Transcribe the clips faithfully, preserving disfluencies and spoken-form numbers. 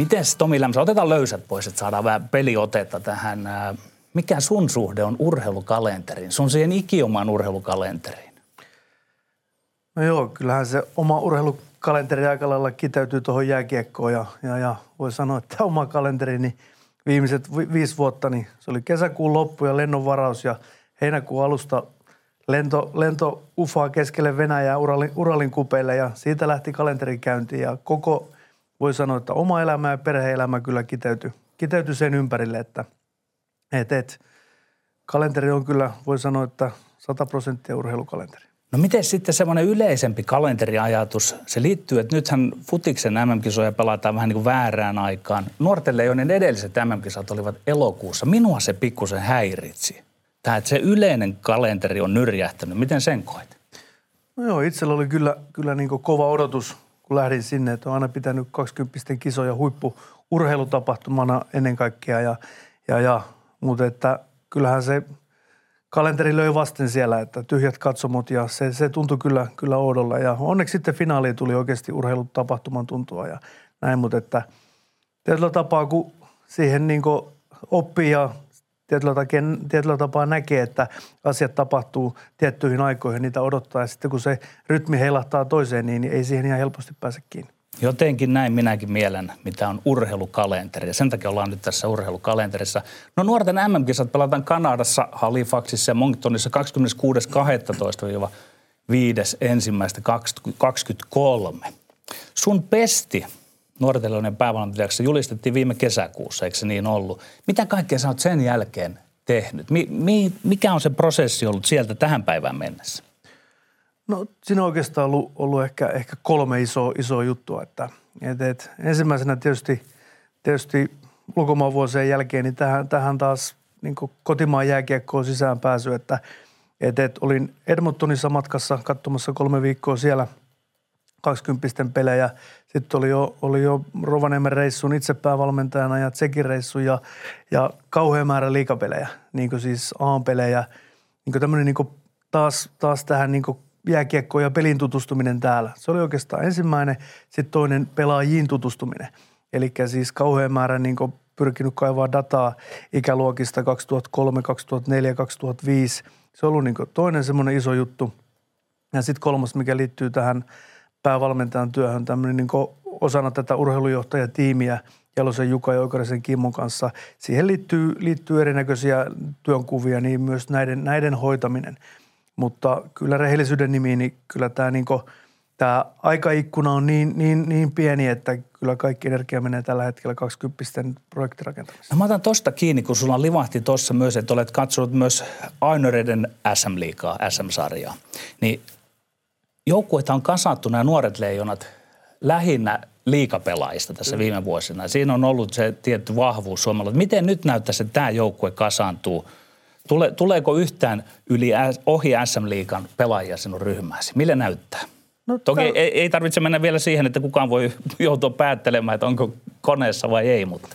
Miten Tomi Lämsä, otetaan löysät pois, että saadaan vähän peliotetta tähän. Mikä sun suhde on urheilukalenteriin? Sun siihen ikiomaan urheilukalenteriin? No joo, kyllähän se oma urheilukalenteri aika lailla kiteytyy tuohon jääkiekkoon. Ja, ja, ja voi sanoa, että oma kalenteri, niin viimeiset vi- viisi vuotta, niin se oli kesäkuun loppu ja lennonvaraus ja heinäkuun alusta lento, lento ufaa keskelle Venäjää Uralin, Uralin kupeille ja siitä lähti kalenterin käyntiin ja koko voi sanoa, että oma elämä ja perhe-elämä kyllä kiteytyi, kiteytyi sen ympärille, että et, et. kalenteri on kyllä, voi sanoa, että sata prosenttia urheilukalenteri. No miten sitten semmoinen yleisempi kalenteriajatus, se liittyy, että nythän futiksen M M-kisoja pelataan vähän niin kuin väärään aikaan. Nuorten leijonien edelliset M M-kisat olivat elokuussa. Minua se pikkusen häiritsi. Tämä, että se yleinen kalenteri on nyrjähtänyt. Miten sen koet? No joo, itsellä oli kyllä, kyllä niin kuin kova odotus, kun lähdin sinne, että on aina pitänyt kaksikymppisten kisoja huippuurheilutapahtumana ennen kaikkea ja, ja, ja. Mutta että kyllähän se kalenteri löi vasten siellä, että tyhjät katsomot ja se, se tuntui kyllä, kyllä oudolla. Ja onneksi sitten finaaliin tuli oikeasti urheilutapahtuman tuntua ja näin, mutta että tietyllä tapaa kun siihen niin kuin oppii ja tietyllä tapaa, tietyllä tapaa näkee, että asiat tapahtuu tiettyihin aikoihin, niitä odottaa ja sitten kun se rytmi heilahtaa toiseen, niin ei siihen ihan helposti pääse kiinni. Jotenkin näin minäkin mielen, mitä on urheilukalenteri. Ja sen takia ollaan nyt tässä urheilukalenterissa. No nuorten M M-kisat pelataan Kanadassa, Halifaxissa ja Monctonissa kaksikymmentäkuudes kahdestoista viides ensimmäistä kaksikymmentäkolme. Sun pesti nuorten leijonien päävalmentajaksi julistettiin viime kesäkuussa, eikö se niin ollut? Mitä kaikkea sä oot sen jälkeen tehnyt? Mi- mi- mikä on se prosessi ollut sieltä tähän päivään mennessä? No siinä on oikeastaan ollut, ollut ehkä, ehkä kolme isoa, isoa juttua. Että, et, et, ensimmäisenä tietysti, tietysti ulkomaanvuosien jälkeen niin tähän, tähän taas niin kotimaan jääkiekkoon sisään pääsy. Että, et, et, olin Edmontonissa matkassa katsomassa kolme viikkoa siellä kaksikymppisten pelejä. Sitten oli jo, oli jo Rovaniemen reissun itse päävalmentajana ja Tsekin reissun ja, ja kauhean määrä liigapelejä. Niin kuin siis A-pelejä. Niin kuin tämmöinen niin kuin taas, taas tähän niin kuin jääkiekko ja pelin tutustuminen täällä. Se oli oikeastaan ensimmäinen, sitten toinen pelaajiin tutustuminen. Eli siis kauhean määrä niin kuin pyrkinyt kaivaa dataa ikäluokista kaksituhattakolme, kaksituhattaneljä, kaksituhattaviisi. Se on ollut niin kuin toinen semmoinen iso juttu. Ja sitten kolmas, mikä liittyy tähän päävalmentajan työhön, tämmöinen niin kuin osana tätä urheilujohtajatiimiä Jalosen Jukan ja Oikarisen Kimmon kanssa. Siihen liittyy, liittyy erinäköisiä työnkuvia, niin myös näiden, näiden hoitaminen. Mutta kyllä rehellisyyden nimiin, niin kyllä tämä, niin kuin, tämä aikaikkuna on niin, niin, niin pieni, että kyllä kaikki energia menee tällä hetkellä kaksikymppisten projektirakentamiseen. No mä otan tosta kiinni, kun sulla livahti tuossa myös, että olet katsonut myös Ainoreiden S M-liigaa, S M-sarjaa. Niin joukkueita on kasattu nämä nuoret leijonat lähinnä liigapelaajista tässä viime vuosina. Siinä on ollut se tietty vahvuus Suomella. Miten nyt näyttäisi, että tämä joukkue kasaantuu? Tule, tuleeko yhtään yli ohi S M-liigan pelaajia sinun ryhmäsi? Millä näyttää? No, Toki tämän... ei, ei tarvitse mennä vielä siihen, että kukaan voi joutua päättelemään, että onko koneessa vai ei, mutta...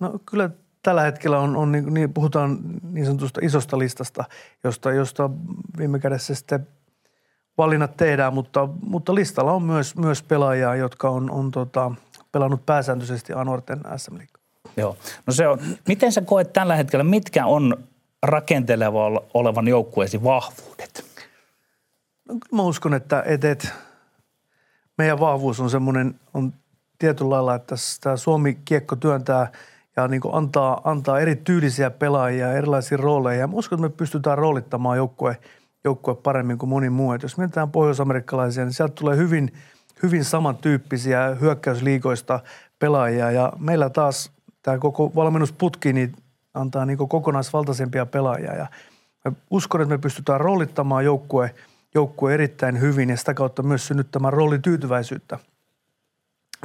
No kyllä tällä hetkellä on, on niin, niin, puhutaan niin sanotusta isosta listasta, josta, josta viime kädessä sitten valinnat tehdään, mutta, mutta listalla on myös, myös pelaajia, jotka on, on tota, pelannut pääsääntöisesti A-nuorten S M-liigaa. Joo, no se on. Miten sä koet tällä hetkellä, mitkä on... rakenteleva olevan joukkueesi vahvuudet? No, mä uskon, että et, et, meidän vahvuus on semmoinen, on tietyllä lailla, että tämä Suomi-kiekko työntää ja niin kuin antaa, antaa eri tyylisiä pelaajia, erilaisia rooleja. Mä uskon, että me pystytään roolittamaan joukkue, joukkue paremmin kuin moni muu. Et jos mietitään pohjoisamerikkalaisia, niin sieltä tulee hyvin, hyvin samantyyppisiä hyökkäysliigoista pelaajia ja meillä taas tämä koko valmennusputki, niin antaa niin kokonaisvaltaisempia pelaajia ja mä uskon, että me pystytään roolittamaan joukkue, joukkue erittäin hyvin ja sitä kautta myös synnyttämään roolityytyväisyyttä,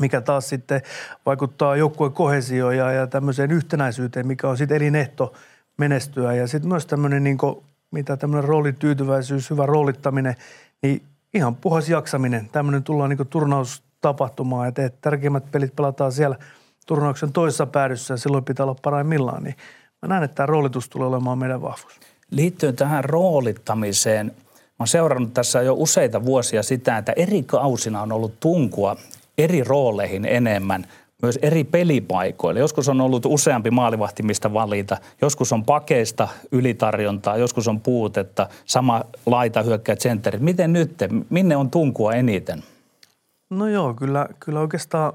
mikä taas sitten vaikuttaa joukkueen kohesioon ja, ja tämmöiseen yhtenäisyyteen, mikä on sitten elinehto menestyä ja sitten myös tämmöinen niin kuin, mitä tämmöinen roolityytyväisyys, hyvä roolittaminen, niin ihan puhas jaksaminen. Tämmöinen tullaan niin turnaustapahtumaan, että tärkeimmät pelit pelataan siellä turnauksen toisessa päädyssä ja silloin pitää olla paraimmillaan, niin mä näen, että tämä roolitus tulee olemaan meidän vahvuus. Liittyen tähän roolittamiseen, mä oon seurannut tässä jo useita vuosia sitä, että eri kausina on ollut tunkua eri rooleihin enemmän myös eri pelipaikoille. Joskus on ollut useampi maalivahti, mistä valita. Joskus on pakeista ylitarjontaa, joskus on puutetta. Sama laita hyökkää sentterit. Miten nyt? Minne on tunkua eniten? No joo, kyllä, kyllä oikeastaan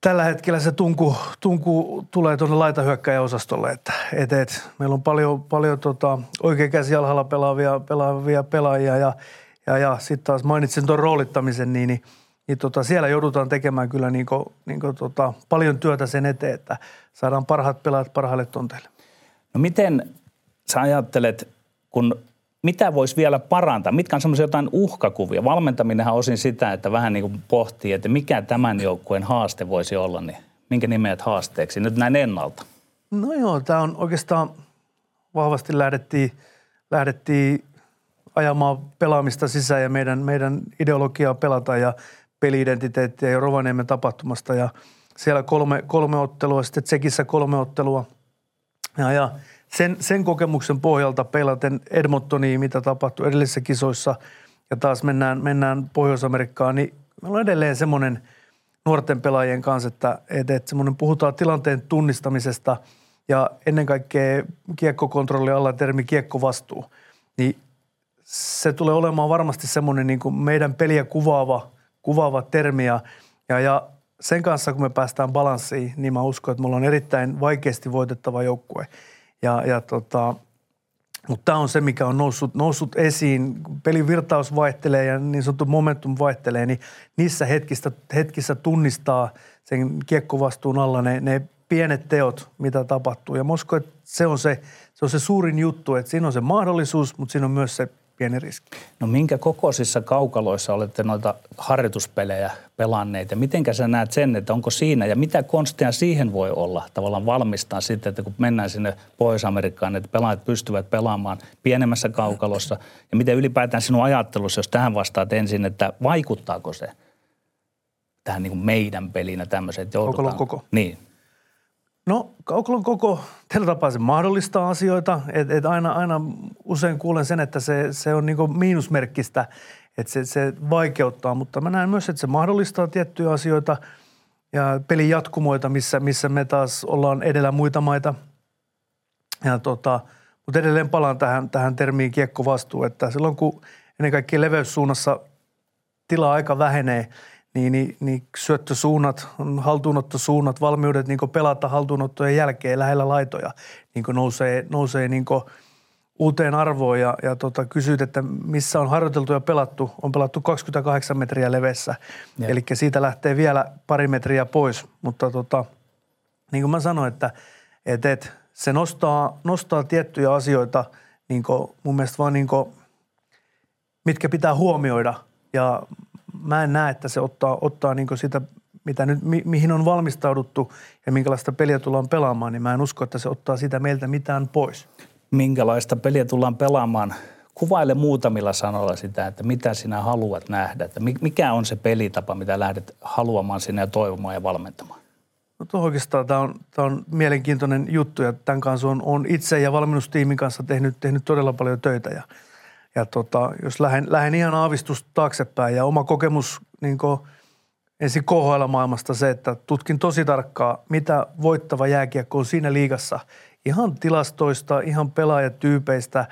tällä hetkellä se tunku, tunku tulee tuonne laitahyökkäjäosastolle. Että, et, et. Meillä on paljon, paljon tota, oikea käsi alhaalla pelaavia, pelaavia pelaajia ja, ja, ja sitten taas mainitsin tuon roolittamisen, niin, niin, niin tota, siellä joudutaan tekemään kyllä niinku, niinku, tota, paljon työtä sen eteen, että saadaan parhaat pelaajat parhaille tonteille. No miten sä ajattelet, kun... Mitä voisi vielä parantaa? Mitkä on semmoisia jotain uhkakuvia? Valmentaminenhan osin sitä, että vähän niin kuin pohtii, että mikä tämän joukkueen haaste voisi olla, niin minkä nimeät haasteeksi nyt näin ennalta? No joo, tämä on oikeastaan vahvasti lähdettiin, lähdettiin ajamaan pelaamista sisään ja meidän, meidän ideologiaa pelata ja peli-identiteettiä ja Rovaniemen tapahtumasta ja siellä kolme, kolme ottelua, sitten Tsekissä kolme ottelua ja, ja Sen, sen kokemuksen pohjalta peilaten Edmontoniin, mitä tapahtui edellisissä kisoissa, ja taas mennään, mennään Pohjois-Amerikkaan, niin meillä on edelleen semmoinen nuorten pelaajien kanssa, että, että, että semmoinen puhutaan tilanteen tunnistamisesta ja ennen kaikkea kiekkokontrolli alla termi kiekkovastuu. Niin se tulee olemaan varmasti semmoinen niin kuin meidän peliä kuvaava, kuvaava termi, ja, ja sen kanssa kun me päästään balanssiin, niin mä uskon, että mulla on erittäin vaikeasti voitettava joukkue. Ja, ja tota, mutta tämä on se, mikä on noussut, noussut esiin. Pelin virtaus vaihtelee ja niin sanottu momentum vaihtelee, niin niissä hetkistä, hetkissä tunnistaa sen kiekkovastuun alla ne, ne pienet teot, mitä tapahtuu. Ja Mosko, se on se, se on se suurin juttu, että siinä on se mahdollisuus, mutta siinä on myös se pieni riski. No minkä kokoisissa kaukaloissa olette noita harjoituspelejä pelanneet ja mitenkä sä näet sen, että onko siinä ja mitä konstia siihen voi olla tavallaan valmistaa sitten, että kun mennään sinne Pohjois-Amerikkaan, että pelaajat pystyvät pelaamaan pienemmässä kaukalossa ja miten ylipäätään sinun ajattelussa, jos tähän vastaat ensin, että vaikuttaako se tähän niin kuin meidän pelinä tämmöiseen, että joudutaan... Kaukalon koko. Niin. No kaukalon koko, tällä tapaa se mahdollistaa asioita, että et aina, aina usein kuulen sen, että se, se on niinku miinusmerkkistä, että se, se vaikeuttaa, mutta mä näen myös, että se mahdollistaa tiettyjä asioita ja pelin jatkumoita, missä, missä me taas ollaan edellä muita maita. Ja tota, mutta edelleen palaan tähän, tähän termiin kiekkovastuu, että silloin kun ennen kaikkea leveyssuunnassa tila aika vähenee, Niin, niin, niin syöttösuunnat, haltuunottosuunnat, valmiudet niin pelata haltuunottojen jälkeen lähellä laitoja niin nousee, nousee niin uuteen arvoon. Ja, ja tota, kysyt, että missä on harjoiteltu ja pelattu, on pelattu kaksikymmentäkahdeksan metriä leveessä. Eli siitä lähtee vielä pari metriä pois. Mutta tota, niin kuin mä sanoin, että et, et, se nostaa, nostaa tiettyjä asioita niin mun mielestä vaan, niin kuin, mitkä pitää huomioida ja mä en näe, että se ottaa, ottaa niin sitä, mitä nyt, mi, mihin on valmistauduttu ja minkälaista peliä tullaan pelaamaan, niin mä en usko, että se ottaa sitä meiltä mitään pois. Minkälaista peliä tullaan pelaamaan? Kuvaile muutamilla sanoilla sitä, että mitä sinä haluat nähdä, että mikä on se pelitapa, mitä lähdet haluamaan sinne ja toivomaan ja valmentamaan? No oikeastaan tämä on, tämä on mielenkiintoinen juttu ja tämän kanssa on, on itse ja valmennustiimin kanssa tehnyt, tehnyt todella paljon töitä ja Ja tota, jos lähden, lähden ihan aavistusta taaksepäin ja oma kokemus niin ensin K H L-maailmasta se, että tutkin tosi tarkkaan, mitä voittava jääkiekko on siinä liigassa. Ihan tilastoista, ihan pelaajatyypeistä,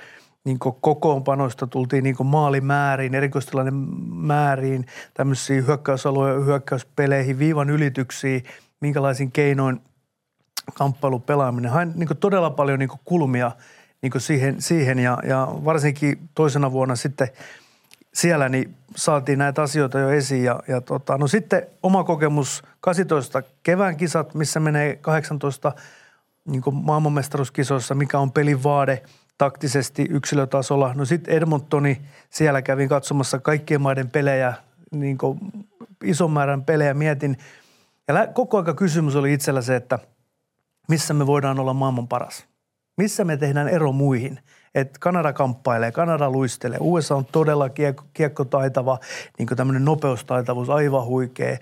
niin kokoonpanoista tultiin niin maalimääriin, erikoistilainen määriin, tämmöisiin hyökkäysalueen hyökkäyspeleihin, viivan ylityksiin, minkälaisin keinoin kamppailu pelaaminen. Hain niin todella paljon niin kulmia. Niin siihen, siihen ja, ja varsinkin toisena vuonna sitten siellä niin saatiin näitä asioita jo esiin. Ja, ja tota, no sitten oma kokemus kahdeksantoista kevään kisat, missä menee kahdeksantoista niin maailmanmestaruuskisoissa, mikä on pelin vaade taktisesti yksilötasolla. No sitten Edmontoni, siellä kävin katsomassa kaikkien maiden pelejä, niin ison määrän pelejä mietin. Ja koko ajan kysymys oli itsellä se, että missä me voidaan olla maailman paras. Missä me tehdään ero muihin, että Kanada kamppailee, Kanada luistelee, U S A on todella kiekko, kiekkotaitava, niin kuin tämmöinen nopeustaitavuus, aivan huikea,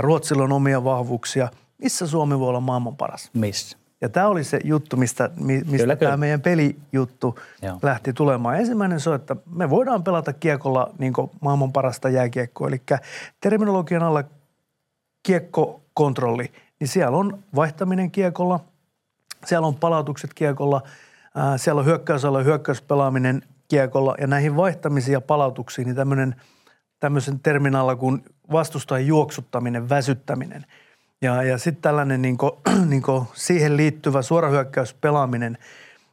Ruotsilla on omia vahvuuksia. Missä Suomi voi olla maailman paras? Missä? Ja tämä oli se juttu, mistä, mistä kyllä, tämä kyllä. meidän pelijuttu Joo. lähti tulemaan. Ensimmäinen se on, että me voidaan pelata kiekolla niin kuin maailman parasta jääkiekkoa, eli terminologian alla kiekkokontrolli, niin siellä on vaihtaminen kiekolla, siellä on palautukset kiekolla, ää, siellä on hyökkäysalue, hyökkäyspelaaminen kiekolla ja näihin vaihtamisiin ja palautuksiin niin tämmöinen, tämmöisen terminalla kuin vastustajan juoksuttaminen, väsyttäminen. Ja, ja sitten tällainen niinku, niinku siihen liittyvä suorahyökkäyspelaaminen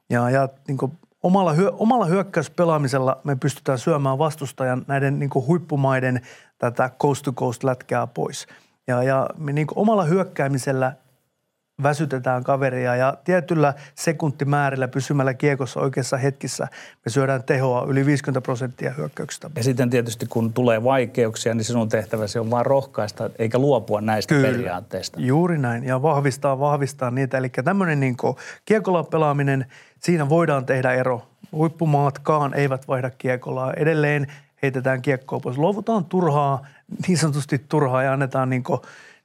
ja, ja niinku omalla, hyö, omalla hyökkäyspelaamisella me pystytään syömään vastustajan näiden niinku huippumaiden tätä coast to coast lätkää pois. Ja, ja me niinku omalla hyökkäämisellä väsytetään kaveria ja tietyllä sekuntimäärillä pysymällä kiekossa oikeassa hetkissä me syödään tehoa yli viisikymmentä prosenttia hyökkäyksistä. Ja sitten tietysti kun tulee vaikeuksia, niin sinun tehtäväsi on vaan rohkaista eikä luopua näistä Kyllä. periaatteista. Juuri näin ja vahvistaa, vahvistaa niitä. Eli tämmöinen niin kuin kiekolla pelaaminen, siinä voidaan tehdä ero. Huippumaatkaan eivät vaihda kiekolla. Edelleen heitetään kiekkoa pois. Luovutaan turhaa, niin sanotusti turhaa ja annetaan niin kuin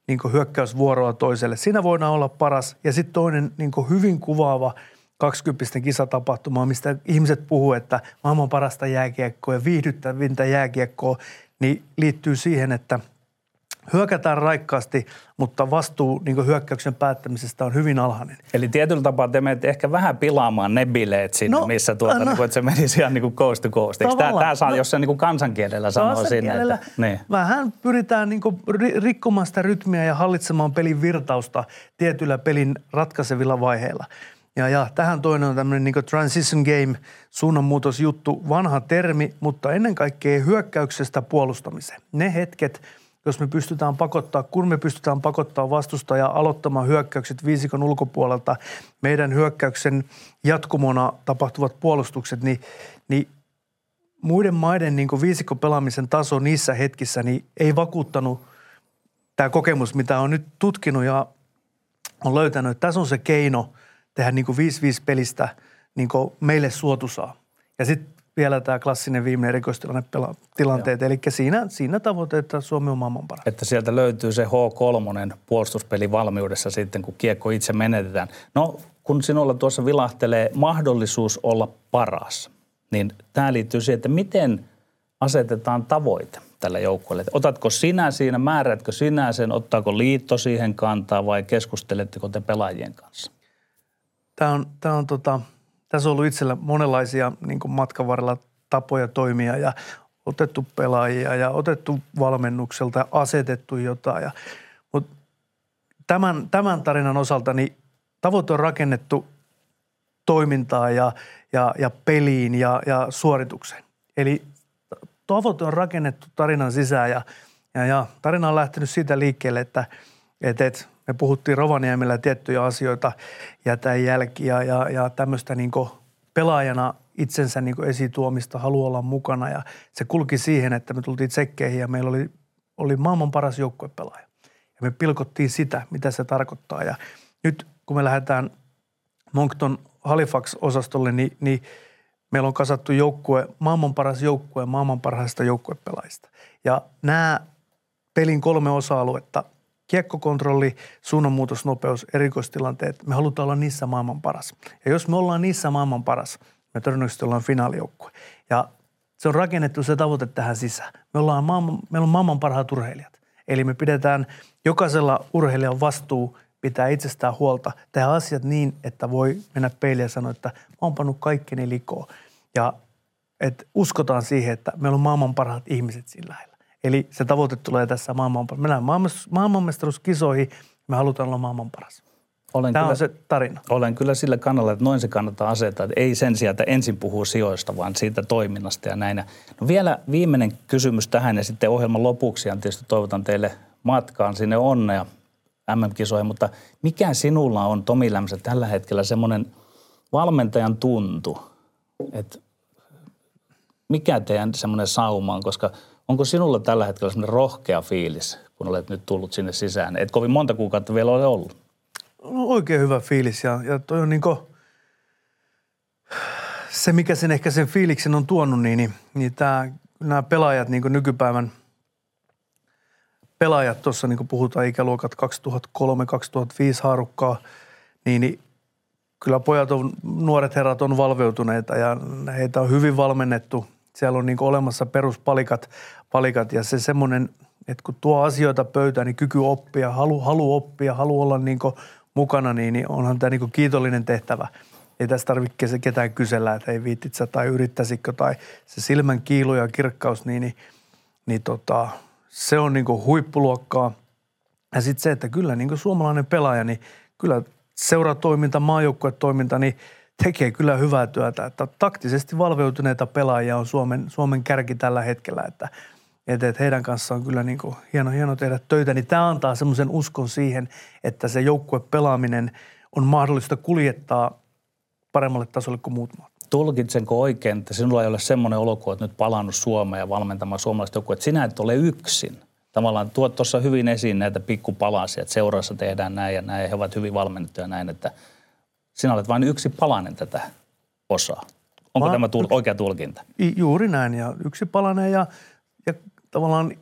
niin kuin hyökkäysvuoroa toiselle. Siinä voidaan olla paras. Ja sitten toinen niin kuin hyvin kuvaava kaksikymppisten kisatapahtuma, mistä ihmiset puhuu, että maailman parasta jääkiekkoa ja viihdyttävintä jääkiekkoa, niin liittyy siihen, että hyökätään raikkaasti, mutta vastuu niin kuin hyökkäyksen päättämisestä on hyvin alhainen. Eli tietyllä tapaa te menette ehkä vähän pilaamaan ne bileet sinne, no, missä tuota, no, niin kuin, että se menisi ihan niin kuin coast to coast. Tämä, tämä saa, no, jos se niin kuin kansankielellä sanoo sinne. Että, niin. Vähän pyritään niin kuin rikkomaan sitä rytmiä ja hallitsemaan pelin virtausta tietyillä pelin ratkaisevilla vaiheilla. Ja, ja tähän toinen on tämmöinen niin kuin transition game, suunnanmuutosjuttu, vanha termi, mutta ennen kaikkea hyökkäyksestä puolustamiseen. Ne hetket, jos me pystytään pakottaa, kun me pystytään pakottaa vastustajaa aloittamaan hyökkäykset viisikon ulkopuolelta, meidän hyökkäyksen jatkumona tapahtuvat puolustukset, niin, niin muiden maiden niin kuin viisikon pelaamisen taso niissä hetkissä niin ei vakuuttanut tämä kokemus, mitä on nyt tutkinut ja on löytänyt, että tässä on se keino tehdä niin kuin viisi viisi pelistä niin kuin meille suotusaa. Ja sitten vielä tämä klassinen viimeinen erikoistilanteet, eli siinä, siinä tavoite, että Suomi on maailman paras. Että sieltä löytyy se H kolme puolustuspeli valmiudessa sitten, kun kiekko itse menetetään. No, kun sinulla tuossa vilahtelee mahdollisuus olla paras, niin tämä liittyy siihen, että miten asetetaan tavoite tällä joukkueelle. Otatko sinä siinä, määrätkö sinä sen, ottaako liitto siihen kantaa vai keskusteletteko te pelaajien kanssa? Tämä on, tämä on tota... Tässä on ollut itsellä monenlaisia niin kuin matkan varrella tapoja toimia ja otettu pelaajia ja otettu valmennukselta ja asetettu jotain. Ja, mutta tämän, tämän tarinan osalta niin tavoite on rakennettu toimintaan ja, ja, ja peliin ja, ja suoritukseen. Eli tavoite on rakennettu tarinan sisään ja, ja, ja tarina on lähtenyt siitä liikkeelle, että et, et, me puhuttiin Rovaniemellä tiettyjä asioita, jätä jälkiä ja, ja tämmöistä niin kuin pelaajana itsensä niin kuin esituomista, haluaa olla mukana. Ja se kulki siihen, että me tultiin tsekkeihin ja meillä oli, oli maailman paras joukkuepelaaja. Ja me pilkottiin sitä, mitä se tarkoittaa. Ja nyt kun me lähdetään Moncton Halifax-osastolle, niin, niin meillä on kasattu joukkue, maailman paras joukkue, maailman parhaista joukkuepelaajista. Ja nämä pelin kolme osa-aluetta – kiekkokontrolli, suunnanmuutosnopeus, erikoistilanteet. Me halutaan olla niissä maailman paras. Ja jos me ollaan niissä maailman paras, me todennäköisesti ollaan finaalijoukkue. Ja se on rakennettu se tavoite tähän sisään. Me ollaan maailman, meillä on maailman parhaat urheilijat. Eli me pidetään jokaisella urheilijan vastuu pitää itsestään huolta. Tehdä asiat niin, että voi mennä peiliin ja sanoa, että mä oon pannut kaikkeni likoon. Ja et uskotaan siihen, että meillä on maailman parhaat ihmiset siinä lähellä. Eli se tavoite tulee tässä maailman paras. Me lähdemme maailmanmestaruuskisoihin, me halutaan olla maailman paras. Olen Tämä kyllä, on se tarina. Olen kyllä sillä kannalla, että noin se kannattaa asettaa. Ei sen sijaan, että ensin puhuu sijoista, vaan siitä toiminnasta ja näin. No vielä viimeinen kysymys tähän ja sitten ohjelman lopuksi. Ja tietysti toivotan teille matkaan sinne onnea M M-kisoihin. Mutta mikä sinulla on, Tomi Lämsä, tällä hetkellä semmoinen valmentajan tuntu? Että mikä teidän semmoinen sauma on, koska... Onko sinulla tällä hetkellä sellainen rohkea fiilis, kun olet nyt tullut sinne sisään? Et kovin monta kuukautta vielä ole ollut. No oikein hyvä fiilis ja, ja toi on niinku, se mikä sen ehkä sen fiiliksen on tuonut, niin, niin, niin nämä pelaajat, niin kuin nykypäivän pelaajat, tuossa niin kuin puhutaan ikäluokat kaksituhattakolme kaksituhattaviisi haarukkaa, niin, niin kyllä pojat on, nuoret herrat on valveutuneita ja heitä on hyvin valmennettu. Siellä on niin kuin olemassa peruspalikat palikat ja se semmoinen että kun tuo asioita pöytään, niin kyky oppia, halu, halu oppia, halu olla niin kuin mukana, niin, niin onhan tämä niin kuin kiitollinen tehtävä. Ei tässä tarvitse ketään kysellä, että ei viittit sä tai yrittäisitkö tai se silmän kiilu ja kirkkaus, niin, niin, niin tota, se on niin kuin huippuluokkaa. Ja sitten se, että kyllä niin kuin suomalainen pelaaja, niin kyllä seuratoiminta, maajoukkuetoiminta, niin tekee kyllä hyvää työtä. Että taktisesti valveutuneita pelaajia on Suomen, Suomen kärki tällä hetkellä, että että heidän kanssaan on kyllä niin kuin hieno, hieno tehdä töitä, niin tämä antaa semmoisen uskon siihen, että se joukkuepelaaminen on mahdollista kuljettaa paremmalle tasolle kuin muut maat. Tulkitsenko oikein, että sinulla ei ole semmoinen olo, kun olet nyt palannut Suomeen ja valmentamaan suomalaista joukkuetta, että sinä et ole yksin. Tavallaan tuot tuossa hyvin esiin näitä pikkupalasia, että seurassa tehdään näin ja näin ja he ovat hyvin valmennettuja näin, että sinä olet vain yksi palanen tätä osaa. Onko Mä, tämä tul- oikea tulkinta? Juuri näin ja yksi palanen ja, ja tavallaan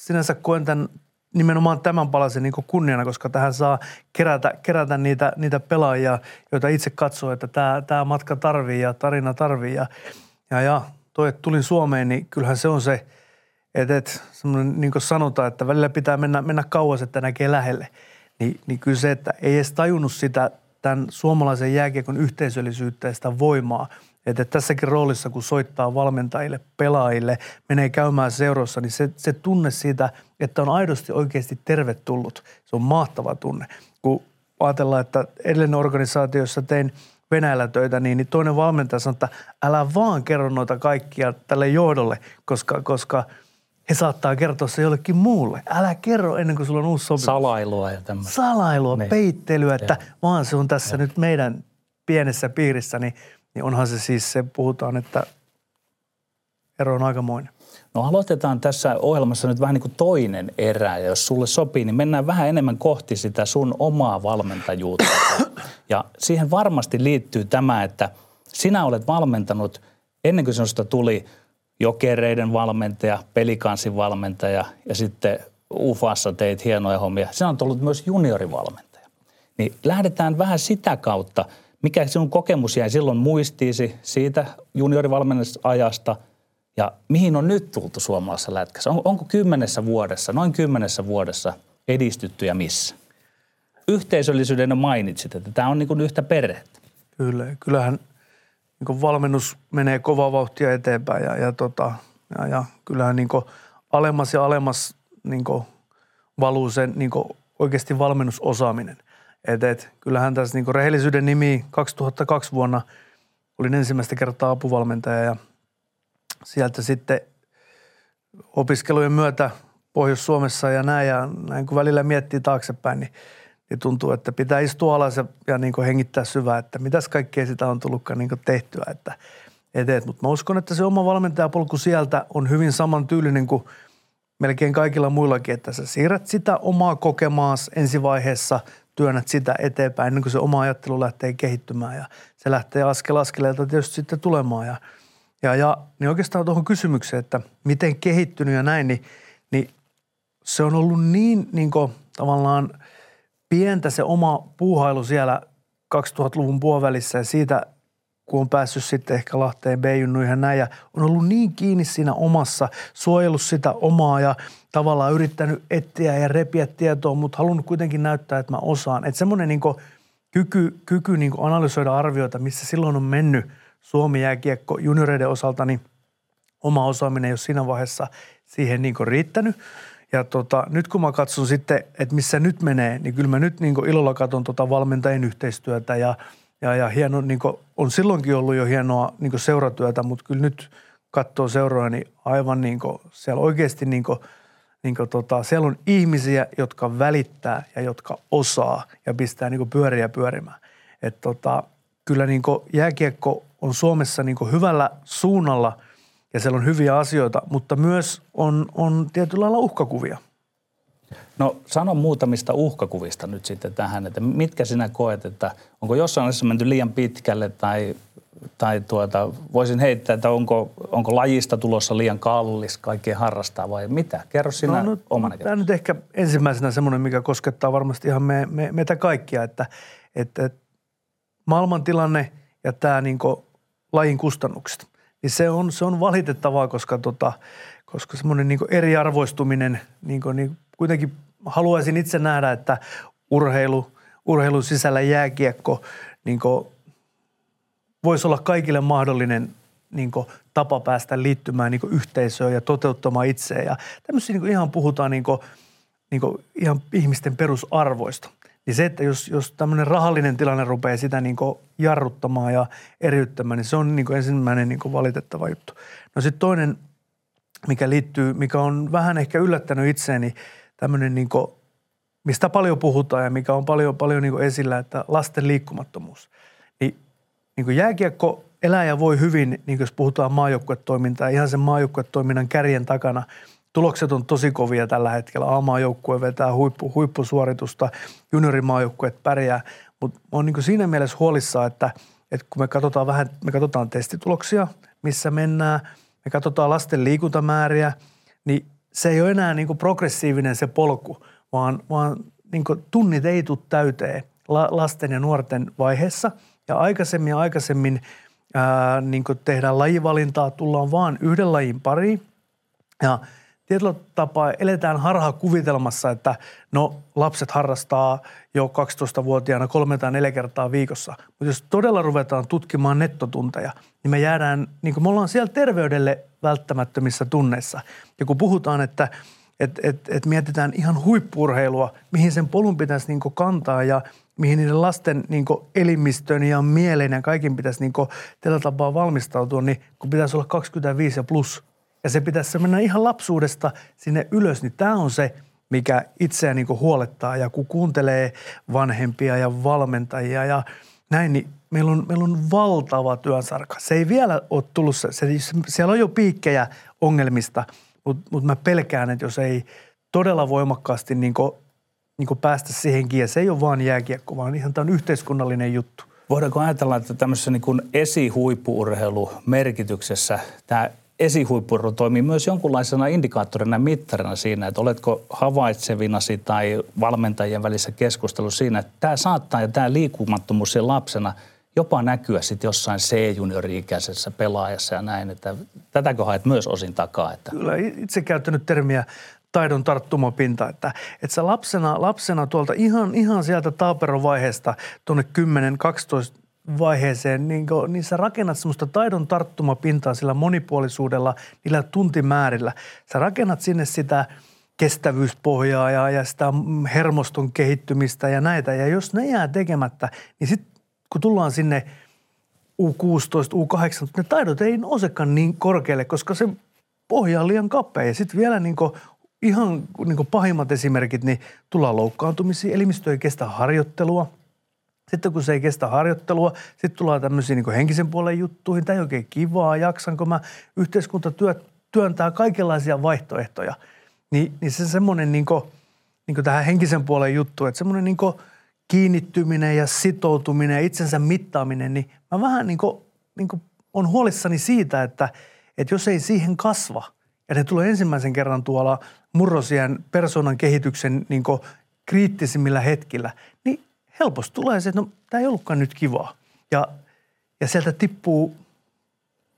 sinänsä koen tämän, nimenomaan tämän palasen niin kunniana, koska tähän saa kerätä, kerätä niitä, niitä pelaajia, joita itse katsoo, että tämä, tämä matka tarvii ja tarina tarvii. Ja, ja, ja toi, että tulin Suomeen, niin kyllähän se on se, että et, semmoinen niin kuin sanotaan, että välillä pitää mennä, mennä kauas, että näkee lähelle. Ni, niin kyllä se, että ei edes tajunnut sitä tämän suomalaisen jääkiekon yhteisöllisyyttä ja sitä voimaa. Että tässäkin roolissa, kun soittaa valmentajille, pelaajille, menee käymään seurossa, niin se, se tunne siitä, että on aidosti oikeasti tervetullut. Se on mahtava tunne. Kun ajatellaan, että edellinen organisaatio, jossa tein Venäjällä töitä, niin, niin toinen valmentaja sanoi, että älä vaan kerro noita kaikkia tälle johdolle, koska, koska he saattaa kertoa se jollekin muulle. Älä kerro ennen kuin sulla on uusi sopimus. Salailua ja tämmöistä. Salailua, niin. Peittelyä, että ja. Vaan se on tässä ja. Nyt meidän pienessä piirissä, niin niin onhan se siis, se puhutaan, että ero on aikamoinen. No aloitetaan tässä ohjelmassa nyt vähän niin kuin toinen erä, ja jos sulle sopii, niin mennään vähän enemmän kohti sitä sun omaa valmentajuutta. Ja siihen varmasti liittyy tämä, että sinä olet valmentanut, ennen kuin sinusta tuli Jokereiden valmentaja, Pelikansin valmentaja ja sitten U F A:ssa teit hienoja hommia. Sinä olet ollut myös juniorivalmentaja. Niin lähdetään vähän sitä kautta. Mikä sinun kokemus jäi silloin muistiisi siitä juniorivalmennusajasta ja mihin on nyt tultu suomalaisessa lätkässä? On, onko kymmenessä vuodessa, noin kymmenessä vuodessa edistytty ja missä? Yhteisöllisyyden mainitsit, että tämä on niin kuin yhtä perhettä. Kyllä, kyllähän niin kuin valmennus menee kovaa vauhtia eteenpäin ja, ja, tota, ja, ja kyllähän niin kuin alemmas ja alemmas niin kuin valuu sen niin kuin oikeasti valmennusosaaminen. Et, et, kyllähän tässä niinku rehellisyyden nimi kaksituhattakaksi vuonna olin ensimmäistä kertaa apuvalmentaja ja sieltä sitten opiskelujen myötä Pohjois-Suomessa ja näin ja näin kun välillä miettii taaksepäin, niin, niin tuntuu, että pitää istua alas ja, ja niinku hengittää syvää, että mitäs kaikkea sitä on tullutkaan niinku tehtyä. Että, et, et. Mutta mä uskon, että se oma valmentajapolku sieltä on hyvin samantyylinen kuin melkein kaikilla muillakin, että sä siirrät sitä omaa kokemaas ensivaiheessa – työnnät sitä eteenpäin, ennen kuin se oma ajattelu lähtee kehittymään ja se lähtee askel askeleelta tietysti sitten tulemaan. Ja, ja, ja niin oikeastaan tuohon kysymykseen, että miten kehittynyt ja näin, niin, niin se on ollut niin, niin kuin, tavallaan pientä se oma puuhailu siellä kaksituhattaluvun puolivälissä ja siitä, kun on päässyt sitten ehkä Lahteen B-junnuihin ja näin ja on ollut niin kiinni siinä omassa, suojellut sitä omaa ja tavallaan yrittänyt etsiä ja repiä tietoa, mutta halunnut kuitenkin näyttää, että mä osaan. Että semmoinen niin kyky, kyky niin analysoida arvioita, missä silloin on mennyt Suomi jääkiekko junioreiden osalta, niin oma osaaminen ei ole siinä vaiheessa siihen niin riittänyt. Ja tota, nyt kun mä katson sitten, että missä nyt menee, niin kyllä mä nyt niin ilolla katson tota valmentajien yhteistyötä ja Ja, ja hieno, niin kuin, on silloinkin ollut jo hienoa niin kuin seuratyötä, mutta kyllä nyt katsoo seuroja, niin aivan niin kuin, siellä oikeasti niin kuin, niin kuin, tota, siellä on ihmisiä, jotka välittää ja jotka osaa ja pistää niin kuin pyöriä pyörimään. Et, tota, kyllä niin kuin, jääkiekko on Suomessa niin kuin hyvällä suunnalla ja siellä on hyviä asioita, mutta myös on, on tietyllä lailla uhkakuvia. No sano muutamista uhkakuvista nyt sitten tähän, että mitkä sinä koet, että onko jossain asiassa menty liian pitkälle tai, tai tuota, voisin heittää, että onko, onko lajista tulossa liian kallis kaikkien harrastaa vai mitä? Kerro sinä no, no, omana kertomuksesi. Tämä nyt ehkä ensimmäisenä semmoinen, mikä koskettaa varmasti ihan me, me, meitä kaikkia, että, että maailmantilanne ja tämä niin kuin lajin kustannukset, niin se on, se on valitettavaa, koska tota, koska semmoinen niin kuin eriarvoistuminen, niin kuin, niin kuitenkin haluaisin itse nähdä, että urheilu, urheilun sisällä jääkiekko niin kuin, voisi olla kaikille mahdollinen niin kuin, tapa päästä liittymään niin kuin, yhteisöön ja toteuttamaan itseä. Ja tämmöisiä niin kuin, ihan puhutaan niin kuin, niin kuin, ihan ihmisten perusarvoista. Niin se, että jos, jos tämmöinen rahallinen tilanne rupeaa sitä niin kuin jarruttamaan ja eriyttämään, niin se on niin kuin ensimmäinen niin kuin valitettava juttu. No sitten toinen, mikä liittyy, mikä on vähän ehkä yllättänyt itseäni, tämmöinen niin kuin, mistä paljon puhutaan ja mikä on paljon, paljon niin kuin esillä, että lasten liikkumattomuus. Niin, niin kuin jääkiekko elää ja voi hyvin, niin kuin jos puhutaan maajoukkuetoimintaa, ihan sen maajoukkuetoiminnan kärjen takana. Tulokset on tosi kovia tällä hetkellä. A-maajoukkue vetää huippu, huippusuoritusta, juniorimaajoukkueet pärjää. Mutta olen niin siinä mielessä huolissaan, että, että kun me katsotaan, vähän, me katsotaan testituloksia, missä mennään, me katsotaan lasten liikuntamääriä, niin se ei ole enää niin progressiivinen se polku, vaan, vaan niin tunnit ei tule täyteen la, lasten ja nuorten vaiheessa. Ja aikaisemmin ja aikaisemmin ää, niin tehdään lajivalintaa, tullaan vaan yhden lajin pariin ja tietyllä tapaa eletään harhaa kuvitelmassa, että no lapset harrastaa jo kaksitoistavuotiaana kolme tai neljä kertaa viikossa. Mutta jos todella ruvetaan tutkimaan nettotunteja, niin me jäädään, niin kuin me ollaan siellä terveydelle välttämättömissä tunneissa. Ja kun puhutaan, että et, et, et mietitään ihan huippu-urheilua, mihin sen polun pitäisi niin kuin kantaa ja mihin niiden lasten niin kuin elimistön ja mielen ja kaikin pitäisi niin kuin tällä tapaa valmistautua, niin kun pitäisi olla kaksikymmentäviisi ja plus. Ja se pitäisi mennä ihan lapsuudesta sinne ylös, niin tämä on se, mikä itseä niin kuin huolettaa. Ja kun kuuntelee vanhempia ja valmentajia ja näin, niin meillä on, meillä on valtava työsarka. Se ei vielä ole tullut, se, se, siellä on jo piikkejä ongelmista, mutta, mutta mä pelkään, että jos ei todella voimakkaasti niin kuin, niin kuin päästä siihenkin, ja se ei ole vaan jääkiekko, vaan ihan tämä on yhteiskunnallinen juttu. Voidaanko ajatella, että tämmöisessä niin kuin esihuippu-urheilu merkityksessä tämä esihuippuru toimii myös jonkunlaisena indikaattorina, mittarina siinä, että oletko havaitsevinasi tai valmentajien välissä keskustelu siinä, että tämä saattaa ja tämä liikkumattomuus sen lapsena jopa näkyä sitten jossain C-juniori-ikäisessä pelaajassa ja näin, että tätäkö haet myös osin takaa? Että. Kyllä, itse käyttänyt termiä taidon tarttumapinta, että, että sä lapsena, lapsena tuolta ihan, ihan sieltä taaperovaiheesta tuonne kymmenen kaksitoista vaiheeseen, niin, kun, niin sä rakennat semmoista taidon tarttumapintaa sillä monipuolisuudella, niillä tuntimäärillä. Sä rakennat sinne sitä kestävyyspohjaa ja, ja sitä hermoston kehittymistä ja näitä. Ja jos ne jää tekemättä, niin sitten kun tullaan sinne U kuusitoista, U kahdeksantoista, ne taidot ei nousekaan niin korkealle, koska se pohja on liian kapea. Ja sitten vielä niin kun, ihan niin kun pahimmat esimerkit, niin tullaan loukkaantumisiin, elimistö ei kestä harjoittelua. Sitten kun se ei kestä harjoittelua, sitten tullaan tämmöisiin niin henkisen puolen juttuihin. Tämä ei oikein kivaa, jaksanko mä. Yhteiskunta työ, työntää kaikenlaisia vaihtoehtoja. Ni, niin se semmoinen niin kuin, niin kuin tähän henkisen puolen juttu, että semmoinen niin kuin kiinnittyminen ja sitoutuminen ja itsensä mittaaminen, niin mä vähän niin kuin, niin kuin on huolissani siitä, että, että jos ei siihen kasva ja ne tulee ensimmäisen kerran tuolla murrosien persoonan kehityksen niin kuin kriittisimmillä hetkillä, niin helposti tulee se, että no, tämä ei ollutkaan nyt kivaa. Ja, ja sieltä tippuu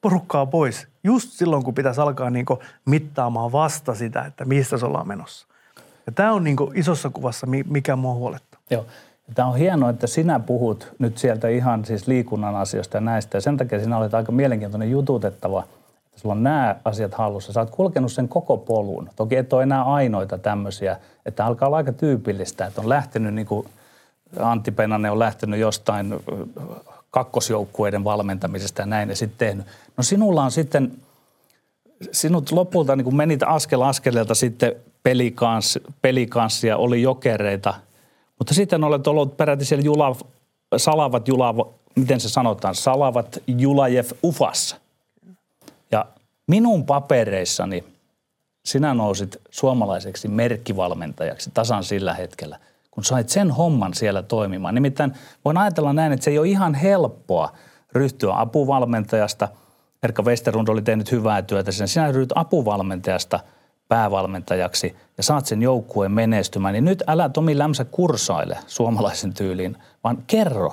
porukkaa pois just silloin, kun pitäisi alkaa niin kuin mittaamaan vasta sitä, että mistä se ollaan menossa. Ja tämä on niin kuin isossa kuvassa, mikä mua huolettaa. Joo. Tämä on hienoa, että sinä puhut nyt sieltä ihan siis liikunnan asioista ja näistä. Ja sen takia sinä olet aika mielenkiintoinen jututettava, että sulla on nämä asiat hallussa. Sä oot kulkenut sen koko polun. Toki et ole enää ainoita tämmöisiä, että alkaa olla aika tyypillistä, että on lähtenyt niin kuin Antti Penanen on lähtenyt jostain kakkosjoukkueiden valmentamisesta ja näin ja sitten tehnyt. No sinulla on sitten, sinut lopulta niin kun menit askel askeleelta sitten pelikanssia, pelikanssia, oli jokereita, mutta sitten olet ollut peräti siellä Julav, Salavat Julajev, miten se sanotaan, Salavat Julajev Ufassa. Ja minun papereissani sinä nousit suomalaiseksi merkkivalmentajaksi tasan sillä hetkellä, kun sait sen homman siellä toimimaan. Nimittäin voin ajatella näin, että se ei ole ihan helppoa ryhtyä apuvalmentajasta. Erkka Westerlund oli tehnyt hyvää työtä sen. Sinä ryhdyt apuvalmentajasta päävalmentajaksi ja saat sen joukkueen menestymään. Niin nyt älä Tomi Lämsä kursaile suomalaisen tyyliin, vaan kerro,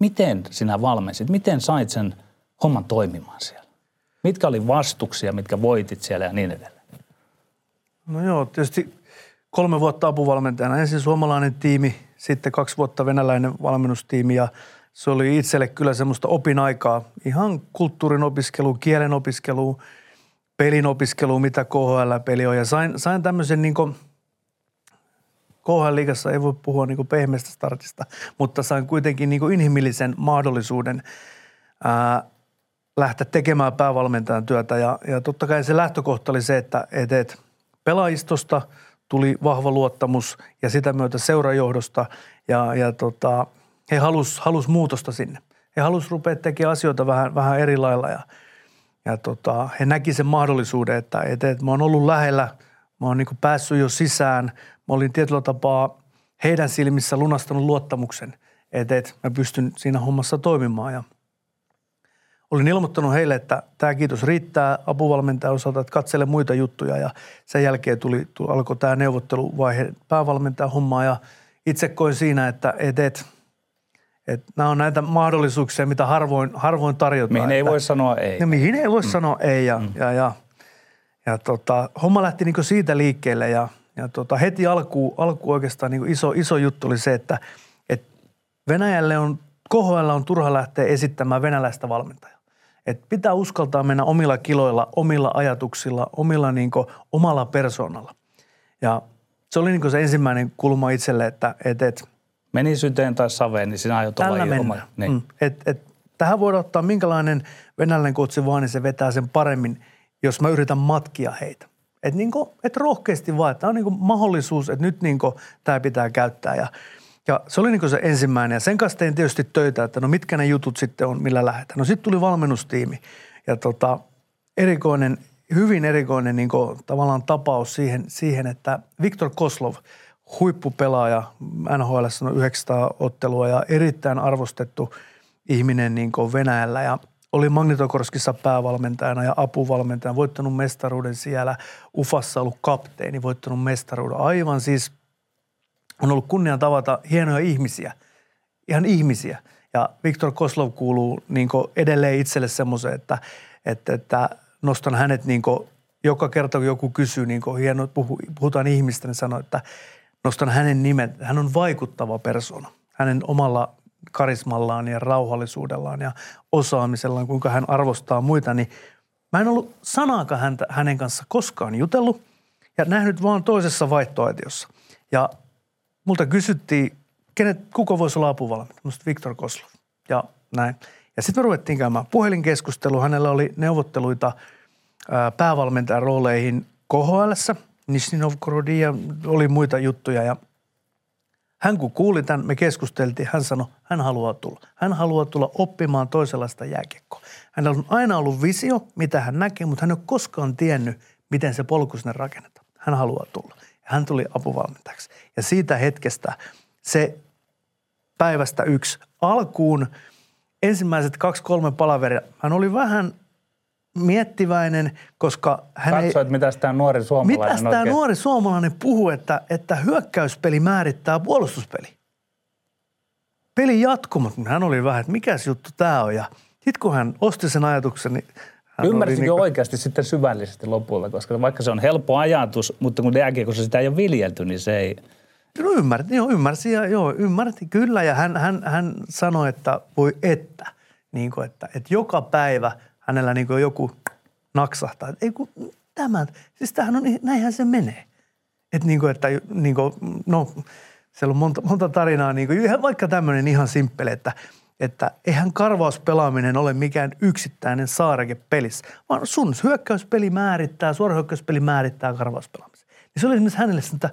miten sinä valmensit, miten sait sen homman toimimaan siellä? Mitkä oli vastuksia, mitkä voitit siellä ja niin edelleen? No joo, tietysti kolme vuotta apuvalmentajana. Ensin suomalainen tiimi, sitten kaksi vuotta venäläinen valmennustiimi ja se oli itselle kyllä semmoista opinaikaa. Ihan kulttuurin opiskelua, kielen opiskelua, pelin opiskelua, mitä K H L-peli on. Ja sain, sain tämmöisen niin kuin, K H L-liigassa ei voi puhua niin kuin pehmeästä startista, mutta sain kuitenkin niin kuin inhimillisen mahdollisuuden ää, lähteä tekemään päävalmentajan työtä. Ja, ja totta kai se lähtökohta oli se, että et, et, pelaajistosta tuli vahva luottamus ja sitä myötä seurajohdosta ja, ja tota, he halus, halus muutosta sinne. He halus rupea tekemään asioita vähän, vähän eri lailla ja, ja tota, he näki sen mahdollisuuden, että et, et, mä oon ollut lähellä, mä oon niin kuin päässyt jo sisään, mä olin tietyllä tapaa heidän silmissä lunastanut luottamuksen, että et, mä pystyn siinä hommassa toimimaan ja olin ilmoittanut heille, että tämä kiitos riittää apuvalmentajan osalta, että katsele muita juttuja ja sen jälkeen tuli, tuli, alkoi tämä neuvotteluvaihe päävalmentajan hommaa ja itse koin siinä, että et, et, et, nämä on näitä mahdollisuuksia, mitä harvoin, harvoin tarjotaan. Mihin ei että, voi sanoa ei. Mihin ei voi mm. sanoa ei ja, mm. ja, ja, ja, ja tota, homma lähti niinku siitä liikkeelle ja, ja tota, heti alkuun alku oikeastaan niinku iso, iso juttu oli se, että et Venäjälle on, K H L on turha lähteä esittämään venäläistä valmentajaa. Et pitää uskaltaa mennä omilla kiloilla, omilla ajatuksilla, omilla niinku, omalla persoonalla. Ja se oli niinku se ensimmäinen kulma itselle, että et, et, meni syteen tai saveen, niin sinä aiot olla jo oma. Niin. Mm. Et, et, tähän voidaan ottaa minkälainen venäläinen kutsi vaan, niin se vetää sen paremmin, jos mä yritän matkia heitä. Että niinku, et rohkeasti vaan, että on niinku mahdollisuus, että nyt niinku, tämä pitää käyttää ja Ja se oli niin kuin se ensimmäinen ja sen kanssa tein tietysti töitä, että no mitkä ne jutut sitten on, millä lähdetään. No sitten tuli valmennustiimi ja tota, erikoinen, hyvin erikoinen niin kuin tavallaan tapaus siihen, siihen, että Viktor Kozlov, huippupelaaja, N H L:ssä on yhdeksänsataa ottelua ja erittäin arvostettu ihminen niin kuin Venäjällä ja oli Magnitogorskissa päävalmentajana ja apuvalmentajana, voittanut mestaruuden siellä, Ufassa ollut kapteeni, voittanut mestaruuden, aivan siis on ollut kunnia tavata hienoja ihmisiä, ihan ihmisiä. Ja Viktor Kozlov kuuluu niin kuin edelleen itselle semmoisen, että, että, että nostan hänet niin kuin joka kerta, kun joku kysyy, niin kuin hieno, puhutaan ihmistä, niin sanoo, että nostan hänen nimen. Hän on vaikuttava persoona. Hänen omalla karismallaan ja rauhallisuudellaan ja osaamisellaan, kuinka hän arvostaa muita. Niin mä en ollut sanaakaan häntä, hänen kanssa koskaan jutellut ja nähnyt vaan toisessa vaihtoaitiossa. Ja multa kysyttiin, kenet, kuka voisi olla apuvalmentaja, musta Viktor Kozlov ja näin. Ja sitten me ruvettiin käymään puhelinkeskustelu. Hänellä oli neuvotteluita ää, päävalmentajan rooleihin K H L:ssä, Nizhny Novgorodiin ja oli muita juttuja. Ja hän kun kuuli tämän, me keskusteltiin, hän sanoi, hän haluaa tulla. Hän haluaa tulla oppimaan toisenlaista jääkiekkoa. Hänellä on aina ollut visio, mitä hän näkee, mutta hän ei ole koskaan tiennyt, miten se polku sinne rakennetaan. Hän haluaa tulla. Hän tuli apuvalmentajaksi ja siitä hetkestä se päivästä yksi alkuun ensimmäiset kaksi-kolme palaveria. Hän oli vähän miettiväinen, koska hän katsoit, ei... Katsoit, mitäs tämä nuori suomalainen Mitäs tämä nuori suomalainen puhuu, että, että hyökkäyspeli määrittää puolustuspeli. Peli jatkumat, mutta hän oli vähän, että mikäs juttu tämä on. Ja sitten kun hän osti sen ajatuksen, niin ymmärsikö niin kuin oikeasti sitten syvällisesti lopulta, koska vaikka se on helppo ajatus, mutta kun jääkiekossa sitä ei ole viljelty, niin se ei... No ymmärti, joo, ymmärsi, joo, ymmärti kyllä. Ja hän, hän, hän sanoi, että voi että, niin kuin, että, että joka päivä hänellä niin kuin joku naksahtaa. Että ei kun tämä, siis tämähän on, näinhän se menee. Että niin kuin, että niin kuin, no, siellä on monta, monta tarinaa, niin kuin, vaikka tämmöinen ihan simppeli, että... että eihän karvauspelaaminen ole mikään yksittäinen saareke pelissä, vaan sun hyökkäyspeli määrittää, suora hyökkäyspeli määrittää karvauspelaamisen. Ja se oli esimerkiksi hänelle sitä,